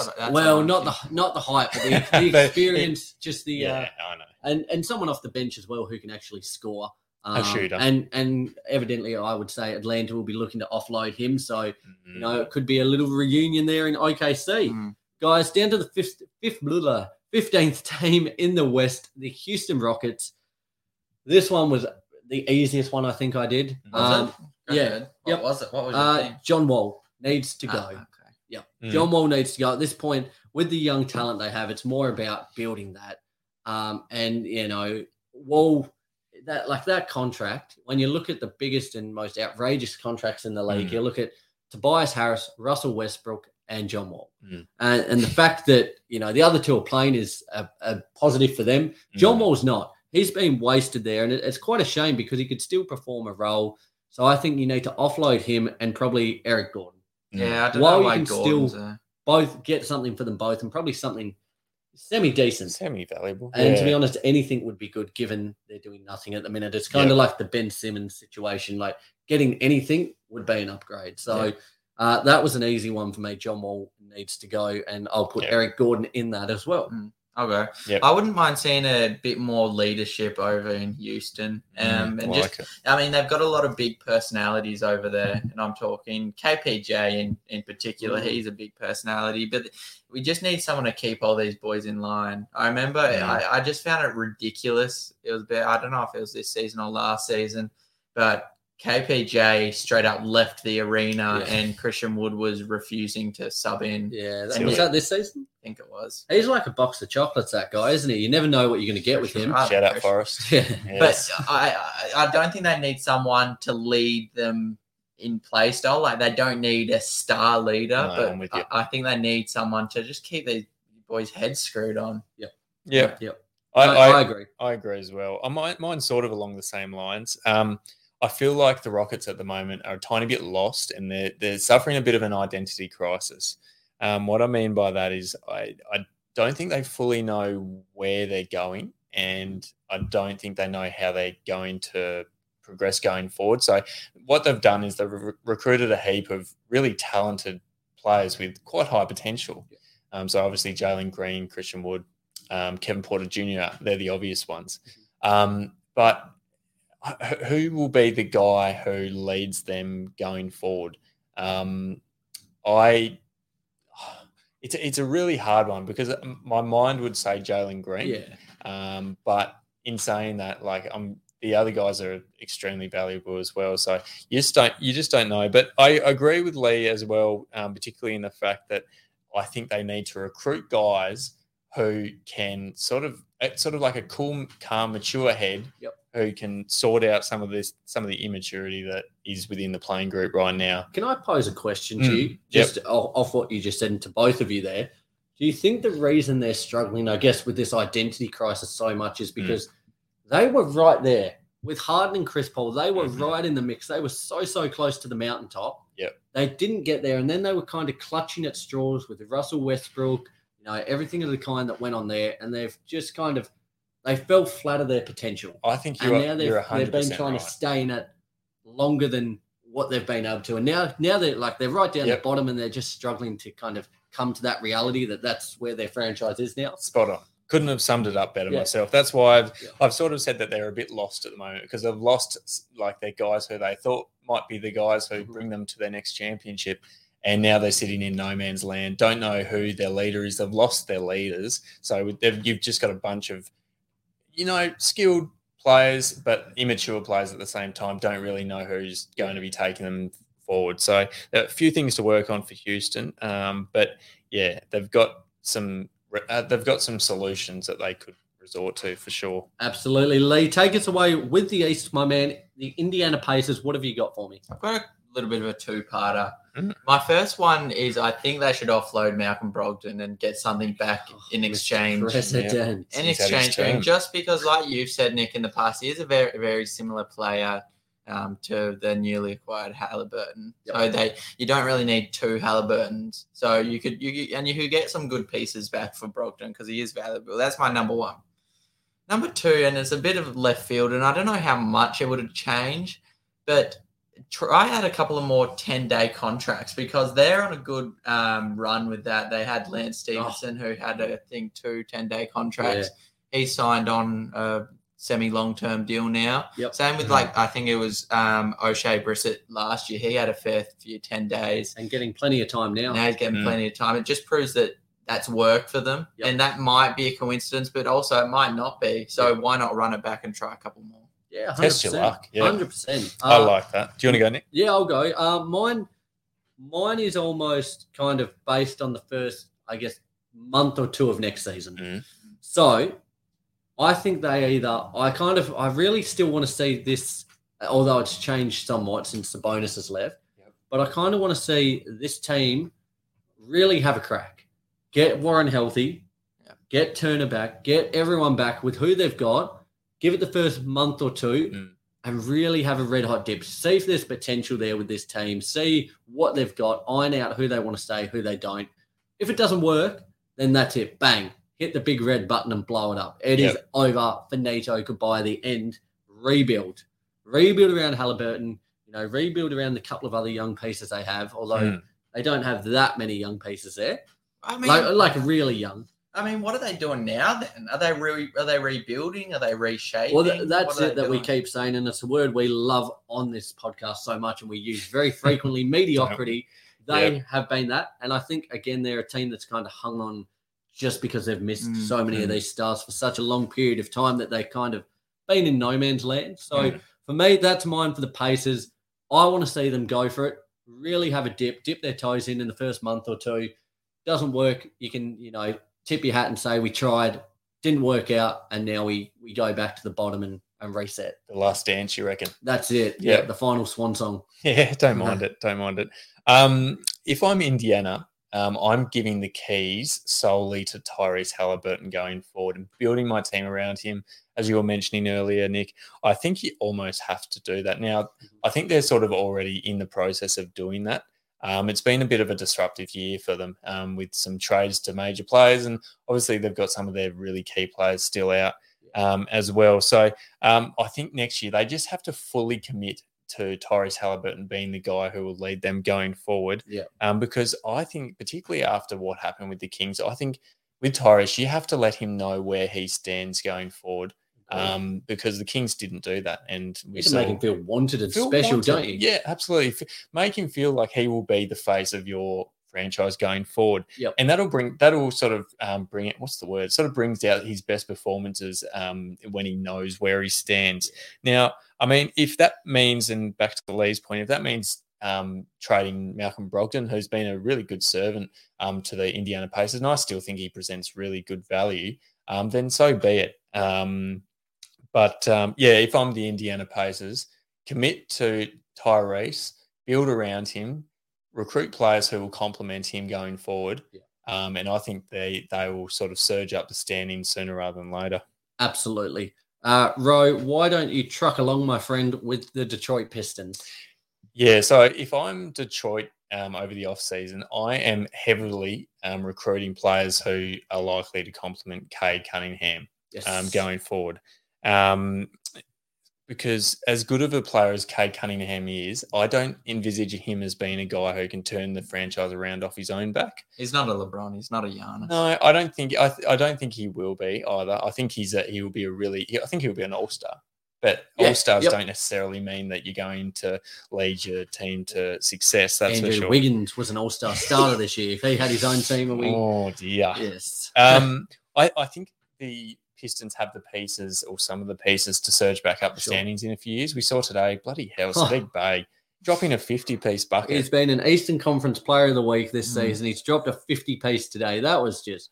Not the hype, but the experience, just the I know. And someone off the bench as well who can actually score. A shooter. And evidently, I would say Atlanta will be looking to offload him, so it could be a little reunion there in OKC. Guys, down to the 15th team in the West, the Houston Rockets. This one was the easiest one I think I did. What was it? What was your thing? John Wall. Needs to go. Okay. Yeah. John Wall needs to go. At this point, with the young talent they have, it's more about building that. Wall, that contract, when you look at the biggest and most outrageous contracts in the league, you look at Tobias Harris, Russell Westbrook, and John Wall. And the fact that, the other two are playing is a positive for them. John Wall's not. He's been wasted there, and it's quite a shame because he could still perform a role. So I think you need to offload him and probably Eric Gordon. Yeah, I don't know why you can still both get something for them both and probably something semi-decent. Semi-valuable. And to be honest, anything would be good given they're doing nothing at the minute. It's kind of like the Ben Simmons situation. Like getting anything would be an upgrade. So that was an easy one for me. John Wall needs to go, and I'll put Eric Gordon in that as well. I'll go. Yep. I wouldn't mind seeing a bit more leadership over in Houston. They've got a lot of big personalities over there, and I'm talking KPJ in particular. He's a big personality, but we just need someone to keep all these boys in line. I remember I just found it ridiculous. It was bad. I don't know if it was this season or last season, but KPJ straight up left the arena and Christian Wood was refusing to sub in. Yeah. Was that this season? I think it was. He's like a box of chocolates, that guy, isn't he? You never know what you're going to get with him. Shout out Forrest. Yeah. Yes. But I don't think they need someone to lead them in play style. Like they don't need a star leader, but I think they need someone to just keep these boys' heads screwed on. Yep. I agree. I agree as well. Mine's sort of along the same lines. I feel like the Rockets at the moment are a tiny bit lost and they're suffering a bit of an identity crisis. What I mean by that is I don't think they fully know where they're going, and I don't think they know how they're going to progress going forward. So what they've done is they've recruited a heap of really talented players with quite high potential. So obviously Jalen Green, Christian Wood, Kevin Porter Jr., they're the obvious ones. But who will be the guy who leads them going forward? It's a really hard one because my mind would say Jalen Green. Yeah. But in saying that, like, the other guys are extremely valuable as well. So you just don't know. But I agree with Lee as well, particularly in the fact that I think they need to recruit guys who can sort of like a cool, calm, mature head. Yep. Who can sort out some of the immaturity that is within the playing group right now. Can I pose a question to you, just off what you just said, to both of you there? Do you think the reason they're struggling, I guess, with this identity crisis so much is because they were right there with Harden and Chris Paul? They were right in the mix. They were so close to the mountaintop. Yep. They didn't get there, and then they were kind of clutching at straws with Russell Westbrook, you know, everything of the kind that went on there, and they've just kind of, they fell flat of their potential. I think you're 100% they've been trying to stay in it longer than what they've been able to. And now they're right down the bottom, and they're just struggling to kind of come to that reality that's where their franchise is now. Spot on. Couldn't have summed it up better myself. That's why I've sort of said that they're a bit lost at the moment, because they've lost like their guys who they thought might be the guys who bring them to their next championship. And now they're sitting in no man's land, don't know who their leader is. They've lost their leaders. So you've just got a bunch of, you know, skilled players, but immature players at the same time, don't really know who's going to be taking them forward. So there are a few things to work on for Houston, but yeah, they've got some solutions that they could resort to for sure. Absolutely, Lee, take us away with the East, my man. The Indiana Pacers. What have you got for me? I've got a little bit of a two-parter. My first one is I think they should offload Malcolm Brogdon and get something back in exchange. Just because, like you've said, Nick, in the past, he is a very, very similar player to the newly acquired Haliburton. Yep. So you don't really need two Haliburtons. So you could get some good pieces back for Brogdon because he is valuable. That's my number one. Number two, and it's a bit of left field, and I don't know how much it would have changed, but try out a couple of more 10-day contracts because they're on a good run with that. They had Lance Stevenson who had, I think, two 10-day contracts. Yeah. He signed on a semi-long-term deal now. Yep. Same with, I think it was O'Shea Brissett last year. He had a fair few 10 days. And getting plenty of time now. Now he's getting plenty of time. It just proves that that's worked for them. Yep. And that might be a coincidence, but also it might not be. So why not run it back and try a couple more? Yeah, 100%. Test your luck. Yeah. 100%. I like that. Do you want to go, Nick? Yeah, I'll go. Mine is almost kind of based on the first, I guess, month or two of next season. Mm. So I think I really still want to see this, although it's changed somewhat since Sabonis has left, but I kind of want to see this team really have a crack. Get Warren healthy, get Turner back, get everyone back with who they've got. Give it the first month or two and really have a red-hot dip. See if there's potential there with this team. See what they've got. Iron out who they want to stay, who they don't. If it doesn't work, then that's it. Bang. Hit the big red button and blow it up. It is over. Finito. Goodbye. The end. Rebuild. Rebuild around Haliburton. You know, rebuild around the couple of other young pieces they have, although they don't have that many young pieces there. I mean, like really young. I mean, what are they doing now then? Are they rebuilding? Are they reshaping? Well, that's it that we keep saying, and it's a word we love on this podcast so much and we use very frequently, mediocrity. They have been that. And I think, again, they're a team that's kind of hung on just because they've missed so many of these stars for such a long period of time that they've kind of been in no man's land. So for me, that's mine for the Pacers. I want to see them go for it, really have a dip their toes in the first month or two. Doesn't work, you can, you know, tip your hat and say we tried, didn't work out, and now we go back to the bottom and reset. The last dance, you reckon? That's it. Yeah, the final swan song. Yeah, don't mind it. Don't mind it. If I'm Indiana, I'm giving the keys solely to Tyrese Haliburton going forward and building my team around him. As you were mentioning earlier, Nick, I think you almost have to do that. Now, I think they're sort of already in the process of doing that. It's been a bit of a disruptive year for them with some trades to major players, and obviously they've got some of their really key players still out as well. So I think next year they just have to fully commit to Tyrese Haliburton being the guy who will lead them going forward. Yeah. Because I think particularly after what happened with the Kings, I think with Tyrese, you have to let him know where he stands going forward because the Kings didn't do that. And we saw, make him feel wanted and feel special, don't you? Yeah, absolutely. Make him feel like he will be the face of your franchise going forward. Yep. And brings out his best performances when he knows where he stands. Now, I mean, if that means, and back to Lee's point, if that means trading Malcolm Brogdon, who's been a really good servant to the Indiana Pacers, and I still think he presents really good value, then so be it. If I'm the Indiana Pacers, commit to Tyrese, build around him, recruit players who will complement him going forward. Yeah. And I think they will sort of surge up the standings sooner rather than later. Absolutely. Roe, why don't you truck along, my friend, with the Detroit Pistons? Yeah, so if I'm Detroit over the offseason, I am heavily recruiting players who are likely to complement Cade Cunningham going forward. Because as good of a player as Cade Cunningham is, I don't envisage him as being a guy who can turn the franchise around off his own back. He's not a LeBron. He's not a Giannis. No, I don't think. I don't think he will be either. I think I think he'll be an all-star. But all-stars don't necessarily mean that you're going to lead your team to success, that's for sure. Andrew Wiggins was an all-star starter this year. If he had his own team, oh, dear. Yes. I think the Pistons have the pieces or some of the pieces to surge back up the standings in a few years. We saw today, bloody hell, Saddiq Bey dropping a 50-piece bucket. He's been an Eastern Conference Player of the Week this season. He's dropped a 50-piece today. That was just,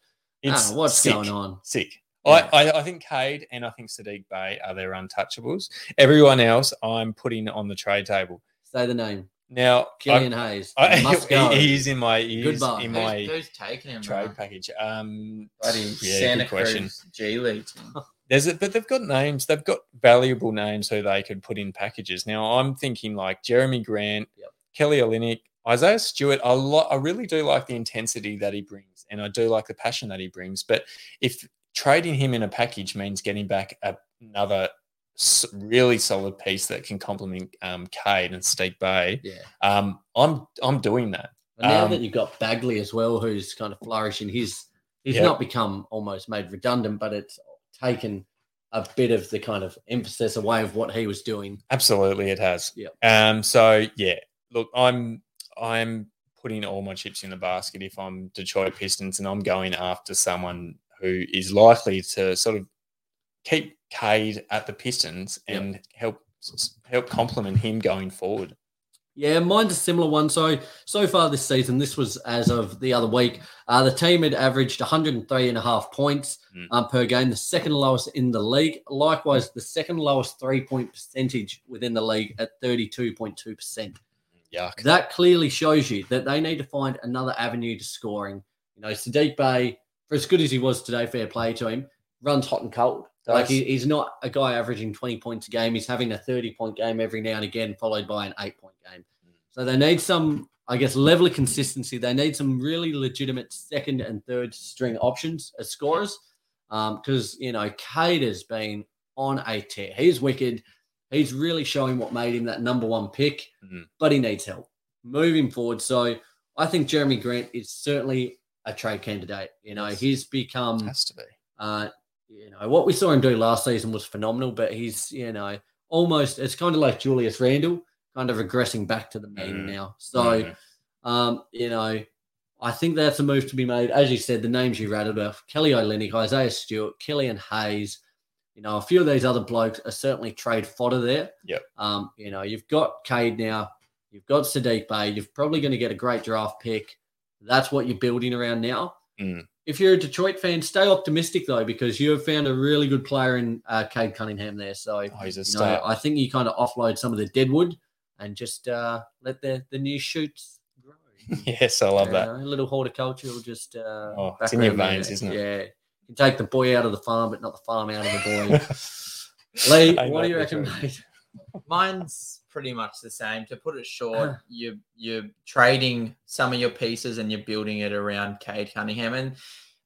what's sick, going on? Sick. Yeah. I think Cade and I think Saddiq Bey are their untouchables. Everyone else I'm putting on the trade table. Say the name. Now, Killian Hayes. Must go. He's in my ears. Goodbye. In my who's taking him, trade package. Santa Cruz G League team. But they've got names. They've got valuable names who they could put in packages. Now, I'm thinking like Jeremy Grant, Kelly Olynyk, Isaiah Stewart. I really do like the intensity that he brings, and I do like the passion that he brings. But if trading him in a package means getting back another really solid piece that can complement Cade and Saddiq Bey. Yeah. I'm doing that. And now that you've got Bagley as well, who's kind of flourishing, he's not become almost made redundant, but it's taken a bit of the kind of emphasis away of what he was doing. Absolutely, it has. Yeah. Look, I'm putting all my chips in the basket if I'm Detroit Pistons, and I'm going after someone who is likely to sort of keep Cade at the Pistons and help complement him going forward. Yeah, mine's a similar one. So far this season, this was as of the other week, the team had averaged 103.5 points per game, the second lowest in the league. Likewise, the second lowest three-point percentage within the league at 32.2%. Yuck. That clearly shows you that they need to find another avenue to scoring. You know, Saddiq Bey, for as good as he was today, fair play to him, runs hot and cold. Like he's not a guy averaging 20 points a game. He's having a 30-point game every now and again, followed by an 8-point game. So they need some, I guess, level of consistency. They need some really legitimate second and third string options as scorers because, Cade has been on a tear. He's wicked. He's really showing what made him that number one pick, but he needs help moving forward. So I think Jeremy Grant is certainly a trade candidate. He's become has to be. What we saw him do last season was phenomenal, but he's almost it's kind of like Julius Randle, kind of regressing back to the mean now. So, I think that's a move to be made. As you said, the names you rattled off: Kelly Olynyk, Isaiah Stewart, Killian Hayes. A few of these other blokes are certainly trade fodder there. Yep. You've got Cade now, you've got Saddiq Bey. You're probably going to get a great draft pick. That's what you're building around now. If you're a Detroit fan, stay optimistic, though, because you have found a really good player in Cade Cunningham there. So he's a star. I think you kind of offload some of the deadwood and just let the new shoots grow. Yes, I love that. A little horticulture will just... it's in your veins, isn't it? Yeah. You can take the boy out of the farm, but not the farm out of the boy. Lee, what do you reckon, mate? Mine's pretty much the same. To put it short, you're trading some of your pieces and you're building it around Cade Cunningham. And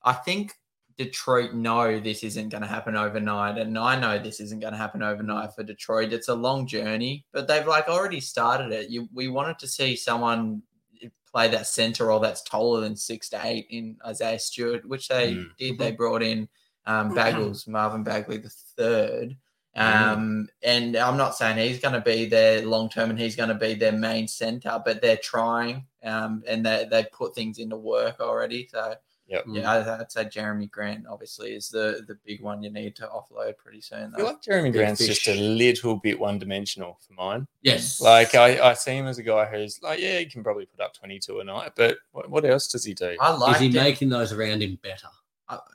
I think Detroit know this isn't going to happen overnight. And I know this isn't going to happen overnight for Detroit. It's a long journey, but they've like already started it. We wanted to see someone play that center role that's taller than 6'8" in Isaiah Stewart, which they did. They brought in Marvin Bagley the third. And I'm not saying he's going to be their long-term and he's going to be their main center, but they're trying and they put things into work already. So, I'd say Jeremy Grant obviously is the big one you need to offload pretty soon. Though. I feel like Jeremy Grant's just a little bit one-dimensional for mine. Yes. Like, I see him as a guy who's like, yeah, he can probably put up 22 a night, but what else does he do? Making those around him better?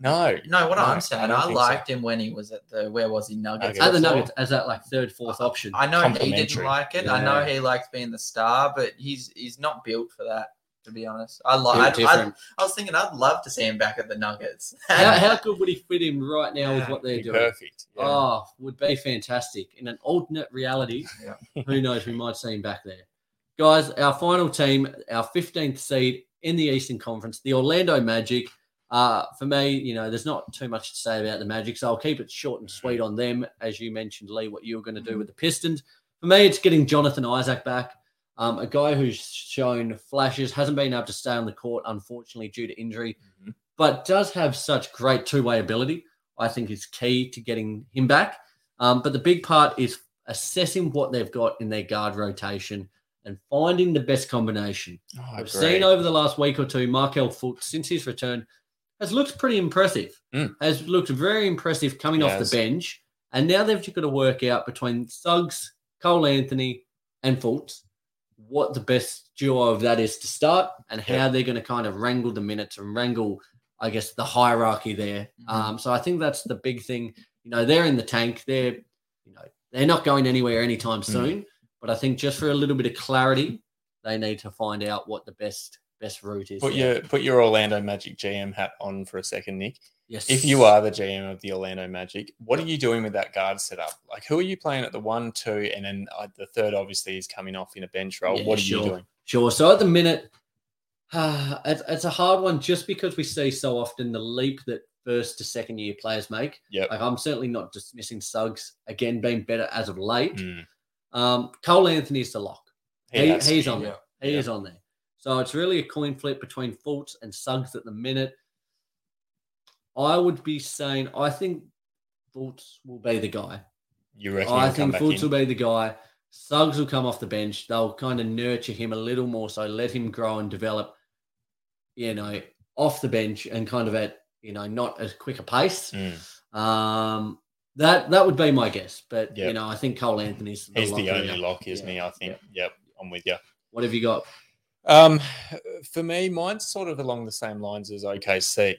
I'm saying, I liked him when he was at Nuggets? At the Nuggets, as that like third, fourth option. I know he didn't like it. Yeah. I know he likes being the star, but he's not built for that, to be honest. I was thinking I'd love to see him back at the Nuggets. How good would he fit in right now with what they're doing? Perfect. Yeah. Oh, would be fantastic. In an alternate reality, who knows, we might see him back there. Guys, our final team, our 15th seed in the Eastern Conference, the Orlando Magic. For me, there's not too much to say about the Magic, so I'll keep it short and sweet on them. As you mentioned, Lee, what you were going to do with the Pistons. For me, it's getting Jonathan Isaac back, a guy who's shown flashes, hasn't been able to stay on the court, unfortunately, due to injury, but does have such great two-way ability. I think is key to getting him back. But the big part is assessing what they've got in their guard rotation and finding the best combination. We've seen over the last week or two, Markel Fultz, since his return, has looked pretty impressive, has looked very impressive coming off the bench. And now they've just got to work out between Suggs, Cole Anthony, and Fultz what the best duo of that is to start and how they're going to kind of wrangle the minutes and wrangle, I guess, the hierarchy there. So I think that's the big thing. They're in the tank. They're, they're not going anywhere anytime soon. But I think just for a little bit of clarity, they need to find out what the best route is. Put your Orlando Magic GM hat on for a second, Nick. Yes. If you are the GM of the Orlando Magic, what are you doing with that guard setup? Like, who are you playing at the 1, 2, and then the third obviously is coming off in a bench role. You doing? Sure. So at the minute, it's a hard one just because we see so often the leap that first to second year players make. Yeah. Like, I'm certainly not dismissing Suggs again being better as of late. Cole Anthony is the lock. He's on there. He is on there. So it's really a coin flip between Fultz and Suggs at the minute. I would be saying I think Fultz will be the guy. You reckon? I think Fultz will be the guy. Suggs will come off the bench. They'll kind of nurture him a little more, so let him grow and develop, off the bench and kind of at, not as quick a pace. That would be my guess. But, I think Cole Anthony's the lock. He's the only lock, isn't he? I think. Yep. I'm with you. What have you got? For me, mine's sort of along the same lines as OKC,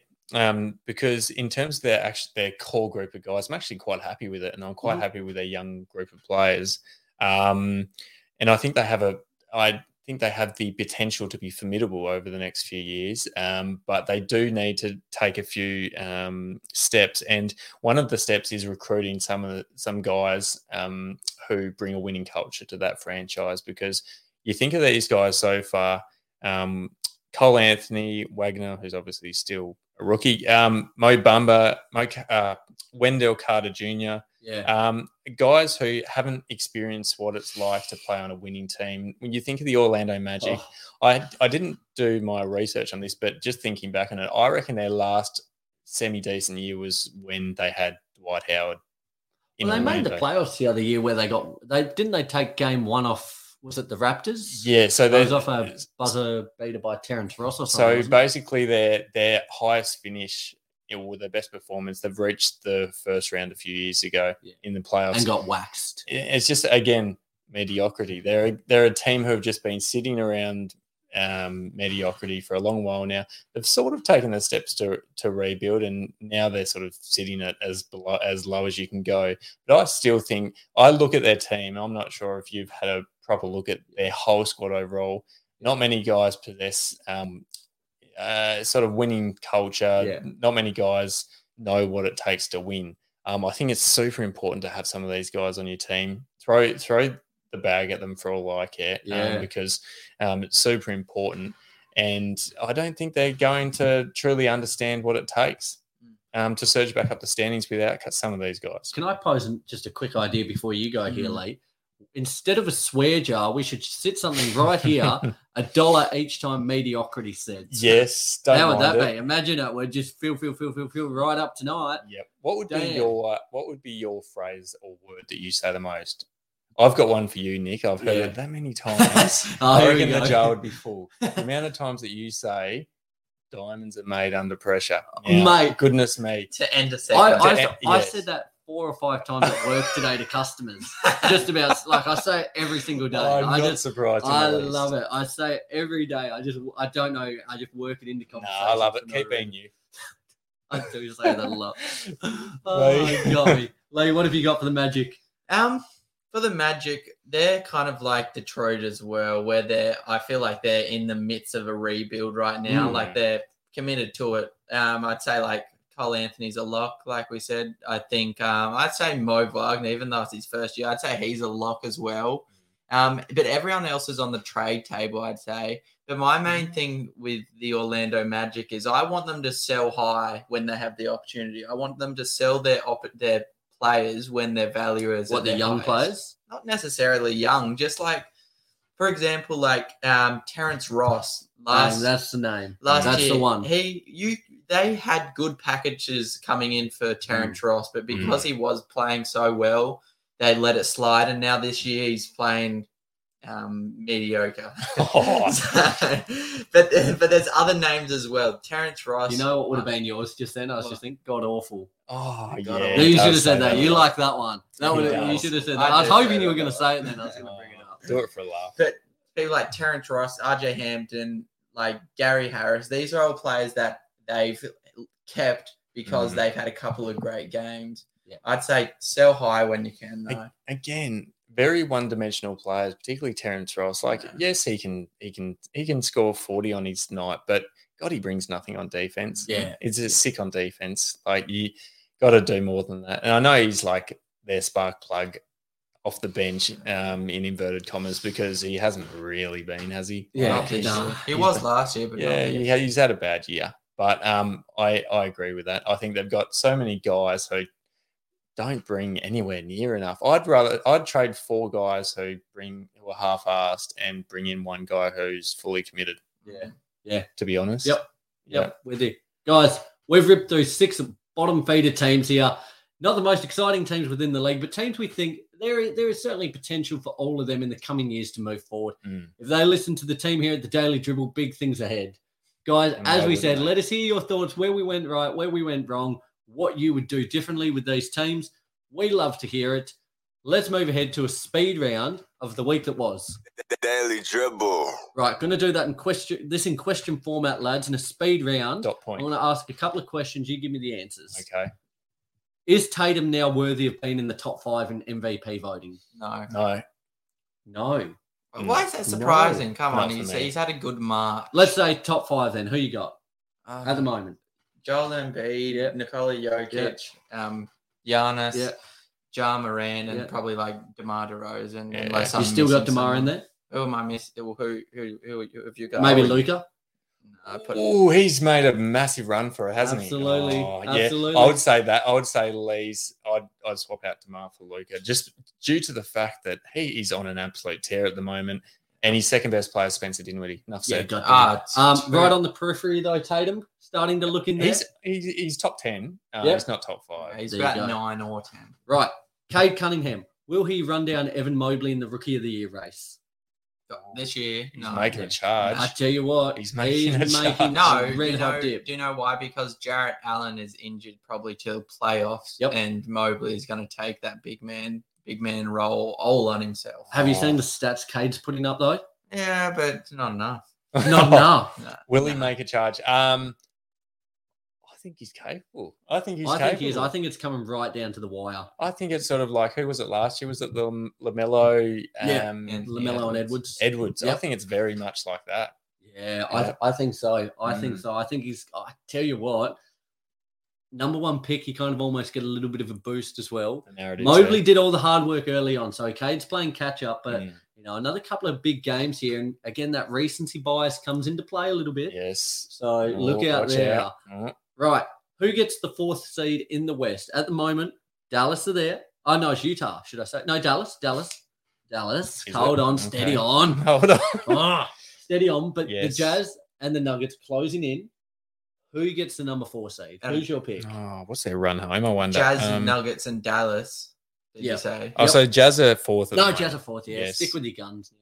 because in terms of their core group of guys, I'm actually quite happy with it, and I'm quite happy with their young group of players. And I think they have the potential to be formidable over the next few years, but they do need to take a few steps. And one of the steps is recruiting some guys who bring a winning culture to that franchise, because you think of these guys so far, Cole Anthony, Wagner, who's obviously still a rookie, Mo Bamba, Wendell Carter Jr., guys who haven't experienced what it's like to play on a winning team. When you think of the Orlando Magic, I didn't do my research on this, but just thinking back on it, I reckon their last semi-decent year was when they had Dwight Howard. They made the playoffs the other year where they take game one off. Was it the Raptors? Yeah, so that was off a buzzer beater by Terrence Ross or something. So basically their highest finish or their best performance, they've reached the first round a few years ago in the playoffs. And got waxed. It's just, again, mediocrity. They're a team who have just been sitting around mediocrity for a long while now. They've sort of taken the steps to rebuild, and now they're sort of sitting at as low as you can go. But I still think, I look at their team, I'm not sure if you've had a proper look at their whole squad overall. Not many guys possess sort of winning culture. Yeah. Not many guys know what it takes to win. I think it's super important to have some of these guys on your team. Throw the bag at them for all I care, because it's super important. And I don't think they're going to truly understand what it takes to surge back up the standings without some of these guys. Can I pose just a quick idea before you go here, Lee? Instead of a swear jar, we should sit something right here, $1 each time mediocrity said. Yes. How would that be? Imagine it. We'd just feel right up tonight. Yep. What would be your phrase or word that you say the most? I've got one for you, Nick. I've heard it that many times. I reckon the jar would be full. The amount of times that you say diamonds are made under pressure. Now, mate. Goodness me. To end a second. I said that 4 or 5 times at work today to customers. Just about, like, I say every single day. I'm not surprised. I love it. I say it every day. I don't know. I just work it into conversation. No, I love it. Keep being you. I do say that a lot. Oh, you got me. Lee, what have you got for the Magic? For the Magic, they're kind of like Detroit as well, where I feel like they're in the midst of a rebuild right now. Like, they're committed to it. I'd say, like, Cole Anthony's a lock, like we said. I think I'd say Mo Wagner, even though it's his first year, I'd say he's a lock as well. But everyone else is on the trade table, I'd say. But my main thing with the Orlando Magic is I want them to sell high when they have the opportunity. I want them to sell their players when their value is. What, the young players? Not necessarily young, just like, for example, like Terrence Ross. That's the name. That's year, the one. They had good packages coming in for Terrence Ross, but because he was playing so well, they let it slide. And now this year he's playing mediocre. But there's other names as well. Terrence Ross. You know what would have been yours just then? I was just thinking, God awful. Oh, God, yeah. You should have said that. You like that one. You should have said that. I was hoping you were going to say it then. I was going to bring it up. Do it for a laugh. But people like Terrence Ross, RJ Hampton, like Gary Harris, these are all players that they've kept because they've had a couple of great games. Yeah. I'd say sell high when you can, though. Again, very one-dimensional players, particularly Terrence Ross. Like, yes, he can score 40 on his night, but God, he brings nothing on defense. Yeah, it's just sick on defense. Like, you got to do more than that. And I know he's like their spark plug off the bench, in inverted commas, because he hasn't really been, has he? Yeah, he was last year, but he's had a bad year. But I agree with that. I think they've got so many guys who don't bring anywhere near enough. I'd trade 4 guys who are half-assed and bring in one guy who's fully committed. Yeah. To be honest. Yep. We're there, guys. We've ripped through 6 bottom feeder teams here. Not the most exciting teams within the league, but teams we think there is certainly potential for all of them in the coming years to move forward. If they listen to the team here at the Daily Dribble, big things ahead. Guys, as we said, let us hear your thoughts, where we went right, where we went wrong, what you would do differently with these teams. We love to hear it. Let's move ahead to a speed round of the week that was. The Daily Dribble. Right, going to do that in question format, lads, in a speed round. Dot point. I want to ask a couple of questions. You give me the answers. Okay. Is Tatum now worthy of being in the top 5 in MVP voting? No. Why is that surprising? Come on, he's had a good mark. Let's say top 5 then. Who you got at the moment? Joel Embiid, Nikola Jokic, Giannis, Ja Morant, and probably like DeMar DeRozan. Yeah. Unless you still got DeMar in there? Who am I missing? Who have you got? Maybe Luka? He's made a massive run for it, hasn't he? Absolutely. I would say that. I would say Lee's. I'd swap out DeMar for Luka, just due to the fact that he is on an absolute tear at the moment, and his second best player is Spencer Dinwiddie. Enough said. Right on the periphery though, Tatum starting to look in there. He's top 10. He's not top 5. Yeah, he's about 9 or 10. Right, Cade Cunningham. Will he run down Evan Mobley in the Rookie of the Year race? This year, he's making a charge. I tell you what, he's making a charge. Do you know why? Because Jarrett Allen is injured probably till playoffs, and Mobley is going to take that big man role all on himself. Have you seen the stats Cade's putting up though? Yeah, but it's not enough. No. Will he make a charge? I think he's capable. I think it's coming right down to the wire. I think it's sort of like, who was it last year? Was it LaMelo? And Edwards. Yep. I think it's very much like that. Yeah, I think so. I think so. I think he's. I tell you what, number one pick, you kind of almost get a little bit of a boost as well. Mobley did all the hard work early on, so Cade's playing catch-up, but you know, another couple of big games here, and again, that recency bias comes into play a little bit. Yes. So look out there. Right, who gets the fourth seed in the West? At the moment, Dallas are there. Oh, no, it's Utah, should I say. No, Dallas. Hold on, steady on. But the Jazz and the Nuggets closing in. Who gets the number four seed? Who's your pick? Oh, what's their run home? I wonder. Jazz, Nuggets, and Dallas. Did you say? Oh, so Jazz are fourth. No, Jazz are fourth. Yeah, yes. Stick with your guns.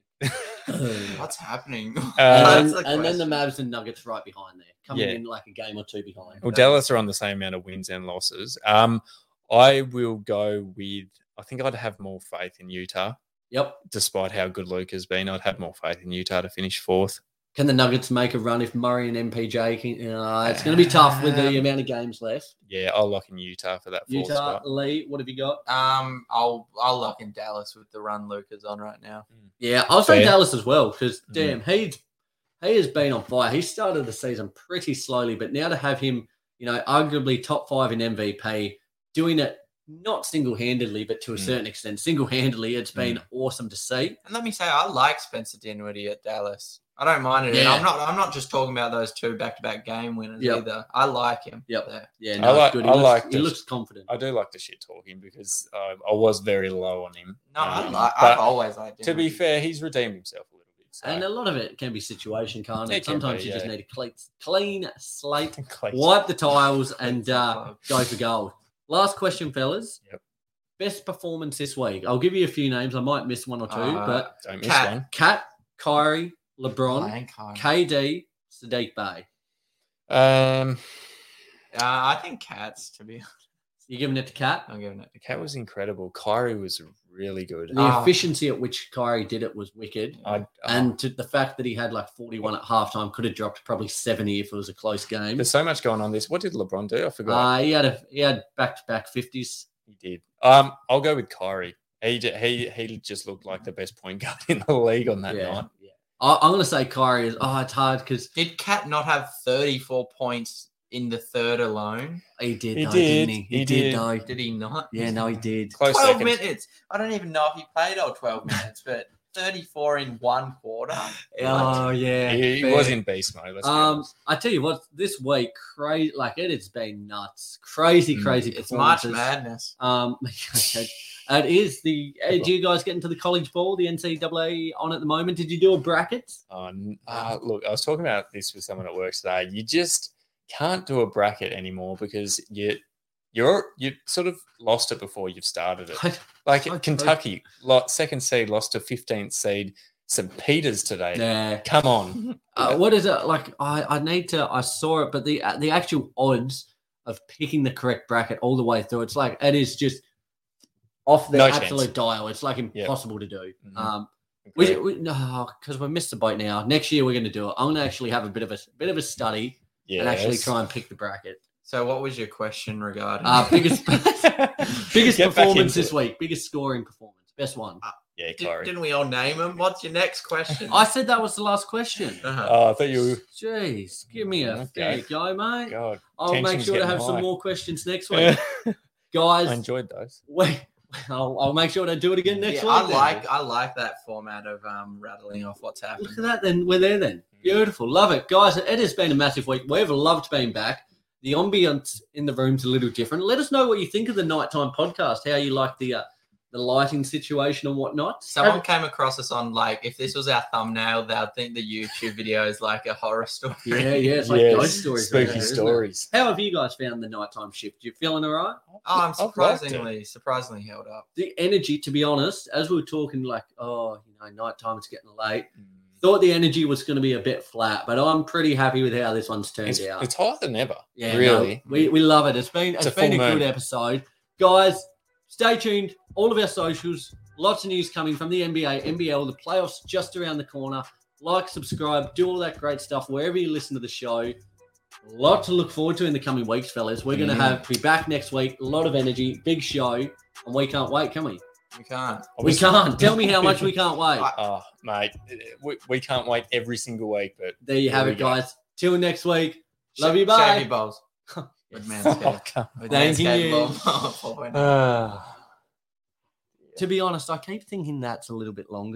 What's happening? And then the Mavs and Nuggets right behind there, coming in like a game or two behind. Well, Dallas are on the same amount of wins and losses. I will go with. I think I'd have more faith in Utah. Yep. Despite how good Luke has been, I'd have more faith in Utah to finish fourth. Can the Nuggets make a run if Murray and MPJ can? It's going to be tough with the amount of games left. Yeah, I'll lock in Utah for that fourth spot. Lee, what have you got? I'll lock in Dallas with the run Luke is on right now. Yeah, I'll say Dallas as well because, he has been on fire. He started the season pretty slowly, but now to have him, you know, arguably top five in MVP, doing it not single-handedly, but to a certain extent, single-handedly, it's been awesome to see. And let me say, I like Spencer Dinwiddie at Dallas. I don't mind it. Yeah. I'm not just talking about those two back-to-back game winners either. I like him. He looks confident. I do like the shit talking because I was very low on him. No, I've always liked him. To be fair, he's redeemed himself a little bit. So. And a lot of it can be situation, can't it? Sometimes you just need a clean slate, wipe the tiles, and go for gold. Last question, fellas. Yep. Best performance this week. I'll give you a few names. I might miss one or two, but don't miss one. Kat, Kyrie, LeBron, KD, Saddiq Bey. I think Kat's, to be honest. You're giving it to Kat? I'm giving it to Kat. Kat was incredible. Kyrie was really good. The efficiency at which Kyrie did it was wicked. And to the fact that he had like 41 at halftime, could have dropped probably 70 if it was a close game. There's so much going on this. What did LeBron do? I forgot. He had back-to-back 50s. He did. I'll go with Kyrie. He just looked like the best point guard in the league on that night. Yeah. I'm going to say Kyrie is, it's hard because... Did Kat not have 34 points in the third alone? He did, didn't he? Did he not? Yeah, no, he did. Close 12 seconds. Minutes. I don't even know if he played all 12 minutes, but 34 in one quarter. He was in beast mode. I tell you what, this week, it has been nuts. Crazy. It's March Madness. It is the. Do you guys get into the college ball, the NCAA on at the moment? Did you do a bracket? Look, I was talking about this with someone at work today. You just can't do a bracket anymore because you sort of lost it before you've started it. Kentucky, second seed lost to 15th seed St. Peter's today. Nah. Come on. What is it like? I saw it, but the actual odds of picking the correct bracket all the way through, it's like it is just. Off the absolute dial. It's like impossible to do. Because we missed the boat now. Next year we're going to do it. I'm going to actually have a bit of a study and actually try and pick the bracket. So what was your question regarding biggest performance this week? Biggest scoring performance. Best one. Kyrie. Didn't we all name them? What's your next question? I said that was the last question. Oh, I thought you were... Jeez, give me a... There you go, mate. God, I'll make sure to have some more questions next week. Guys. I enjoyed those. Wait. I'll make sure to do it again next week. I like that format of rattling off what's happening. Look at that then. We're there then. Beautiful. Love it. Guys, it has been a massive week. We've loved being back. The ambience in the room's a little different. Let us know what you think of the nighttime podcast, how you like the lighting situation and whatnot. Someone came across us on, like, if this was our thumbnail, they'll think the YouTube video is like a horror story. It's like ghost stories. Spooky stories. How have you guys found the nighttime shift? You feeling all right? Oh, I'm surprisingly held up. The energy, to be honest, as we were talking, like, nighttime, it's getting late. Thought the energy was going to be a bit flat, but I'm pretty happy with how this one's turned out. It's higher than ever. Yeah, really. No, we love it. It's been a good episode. Guys, stay tuned. All of our socials, lots of news coming from the NBA, NBL, the playoffs just around the corner. Like, subscribe, do all that great stuff wherever you listen to the show. A lot to look forward to in the coming weeks, fellas. We're going to be back next week. A lot of energy, big show, and we can't wait, can we? We can't. Tell me how much we can't wait. Mate, we can't wait every single week. But there you have it, guys. Till next week. Love you, bye. Shaggy balls. With Manscaped. Oh, with thank Manscaped you. To be honest, I keep thinking that's a little bit longer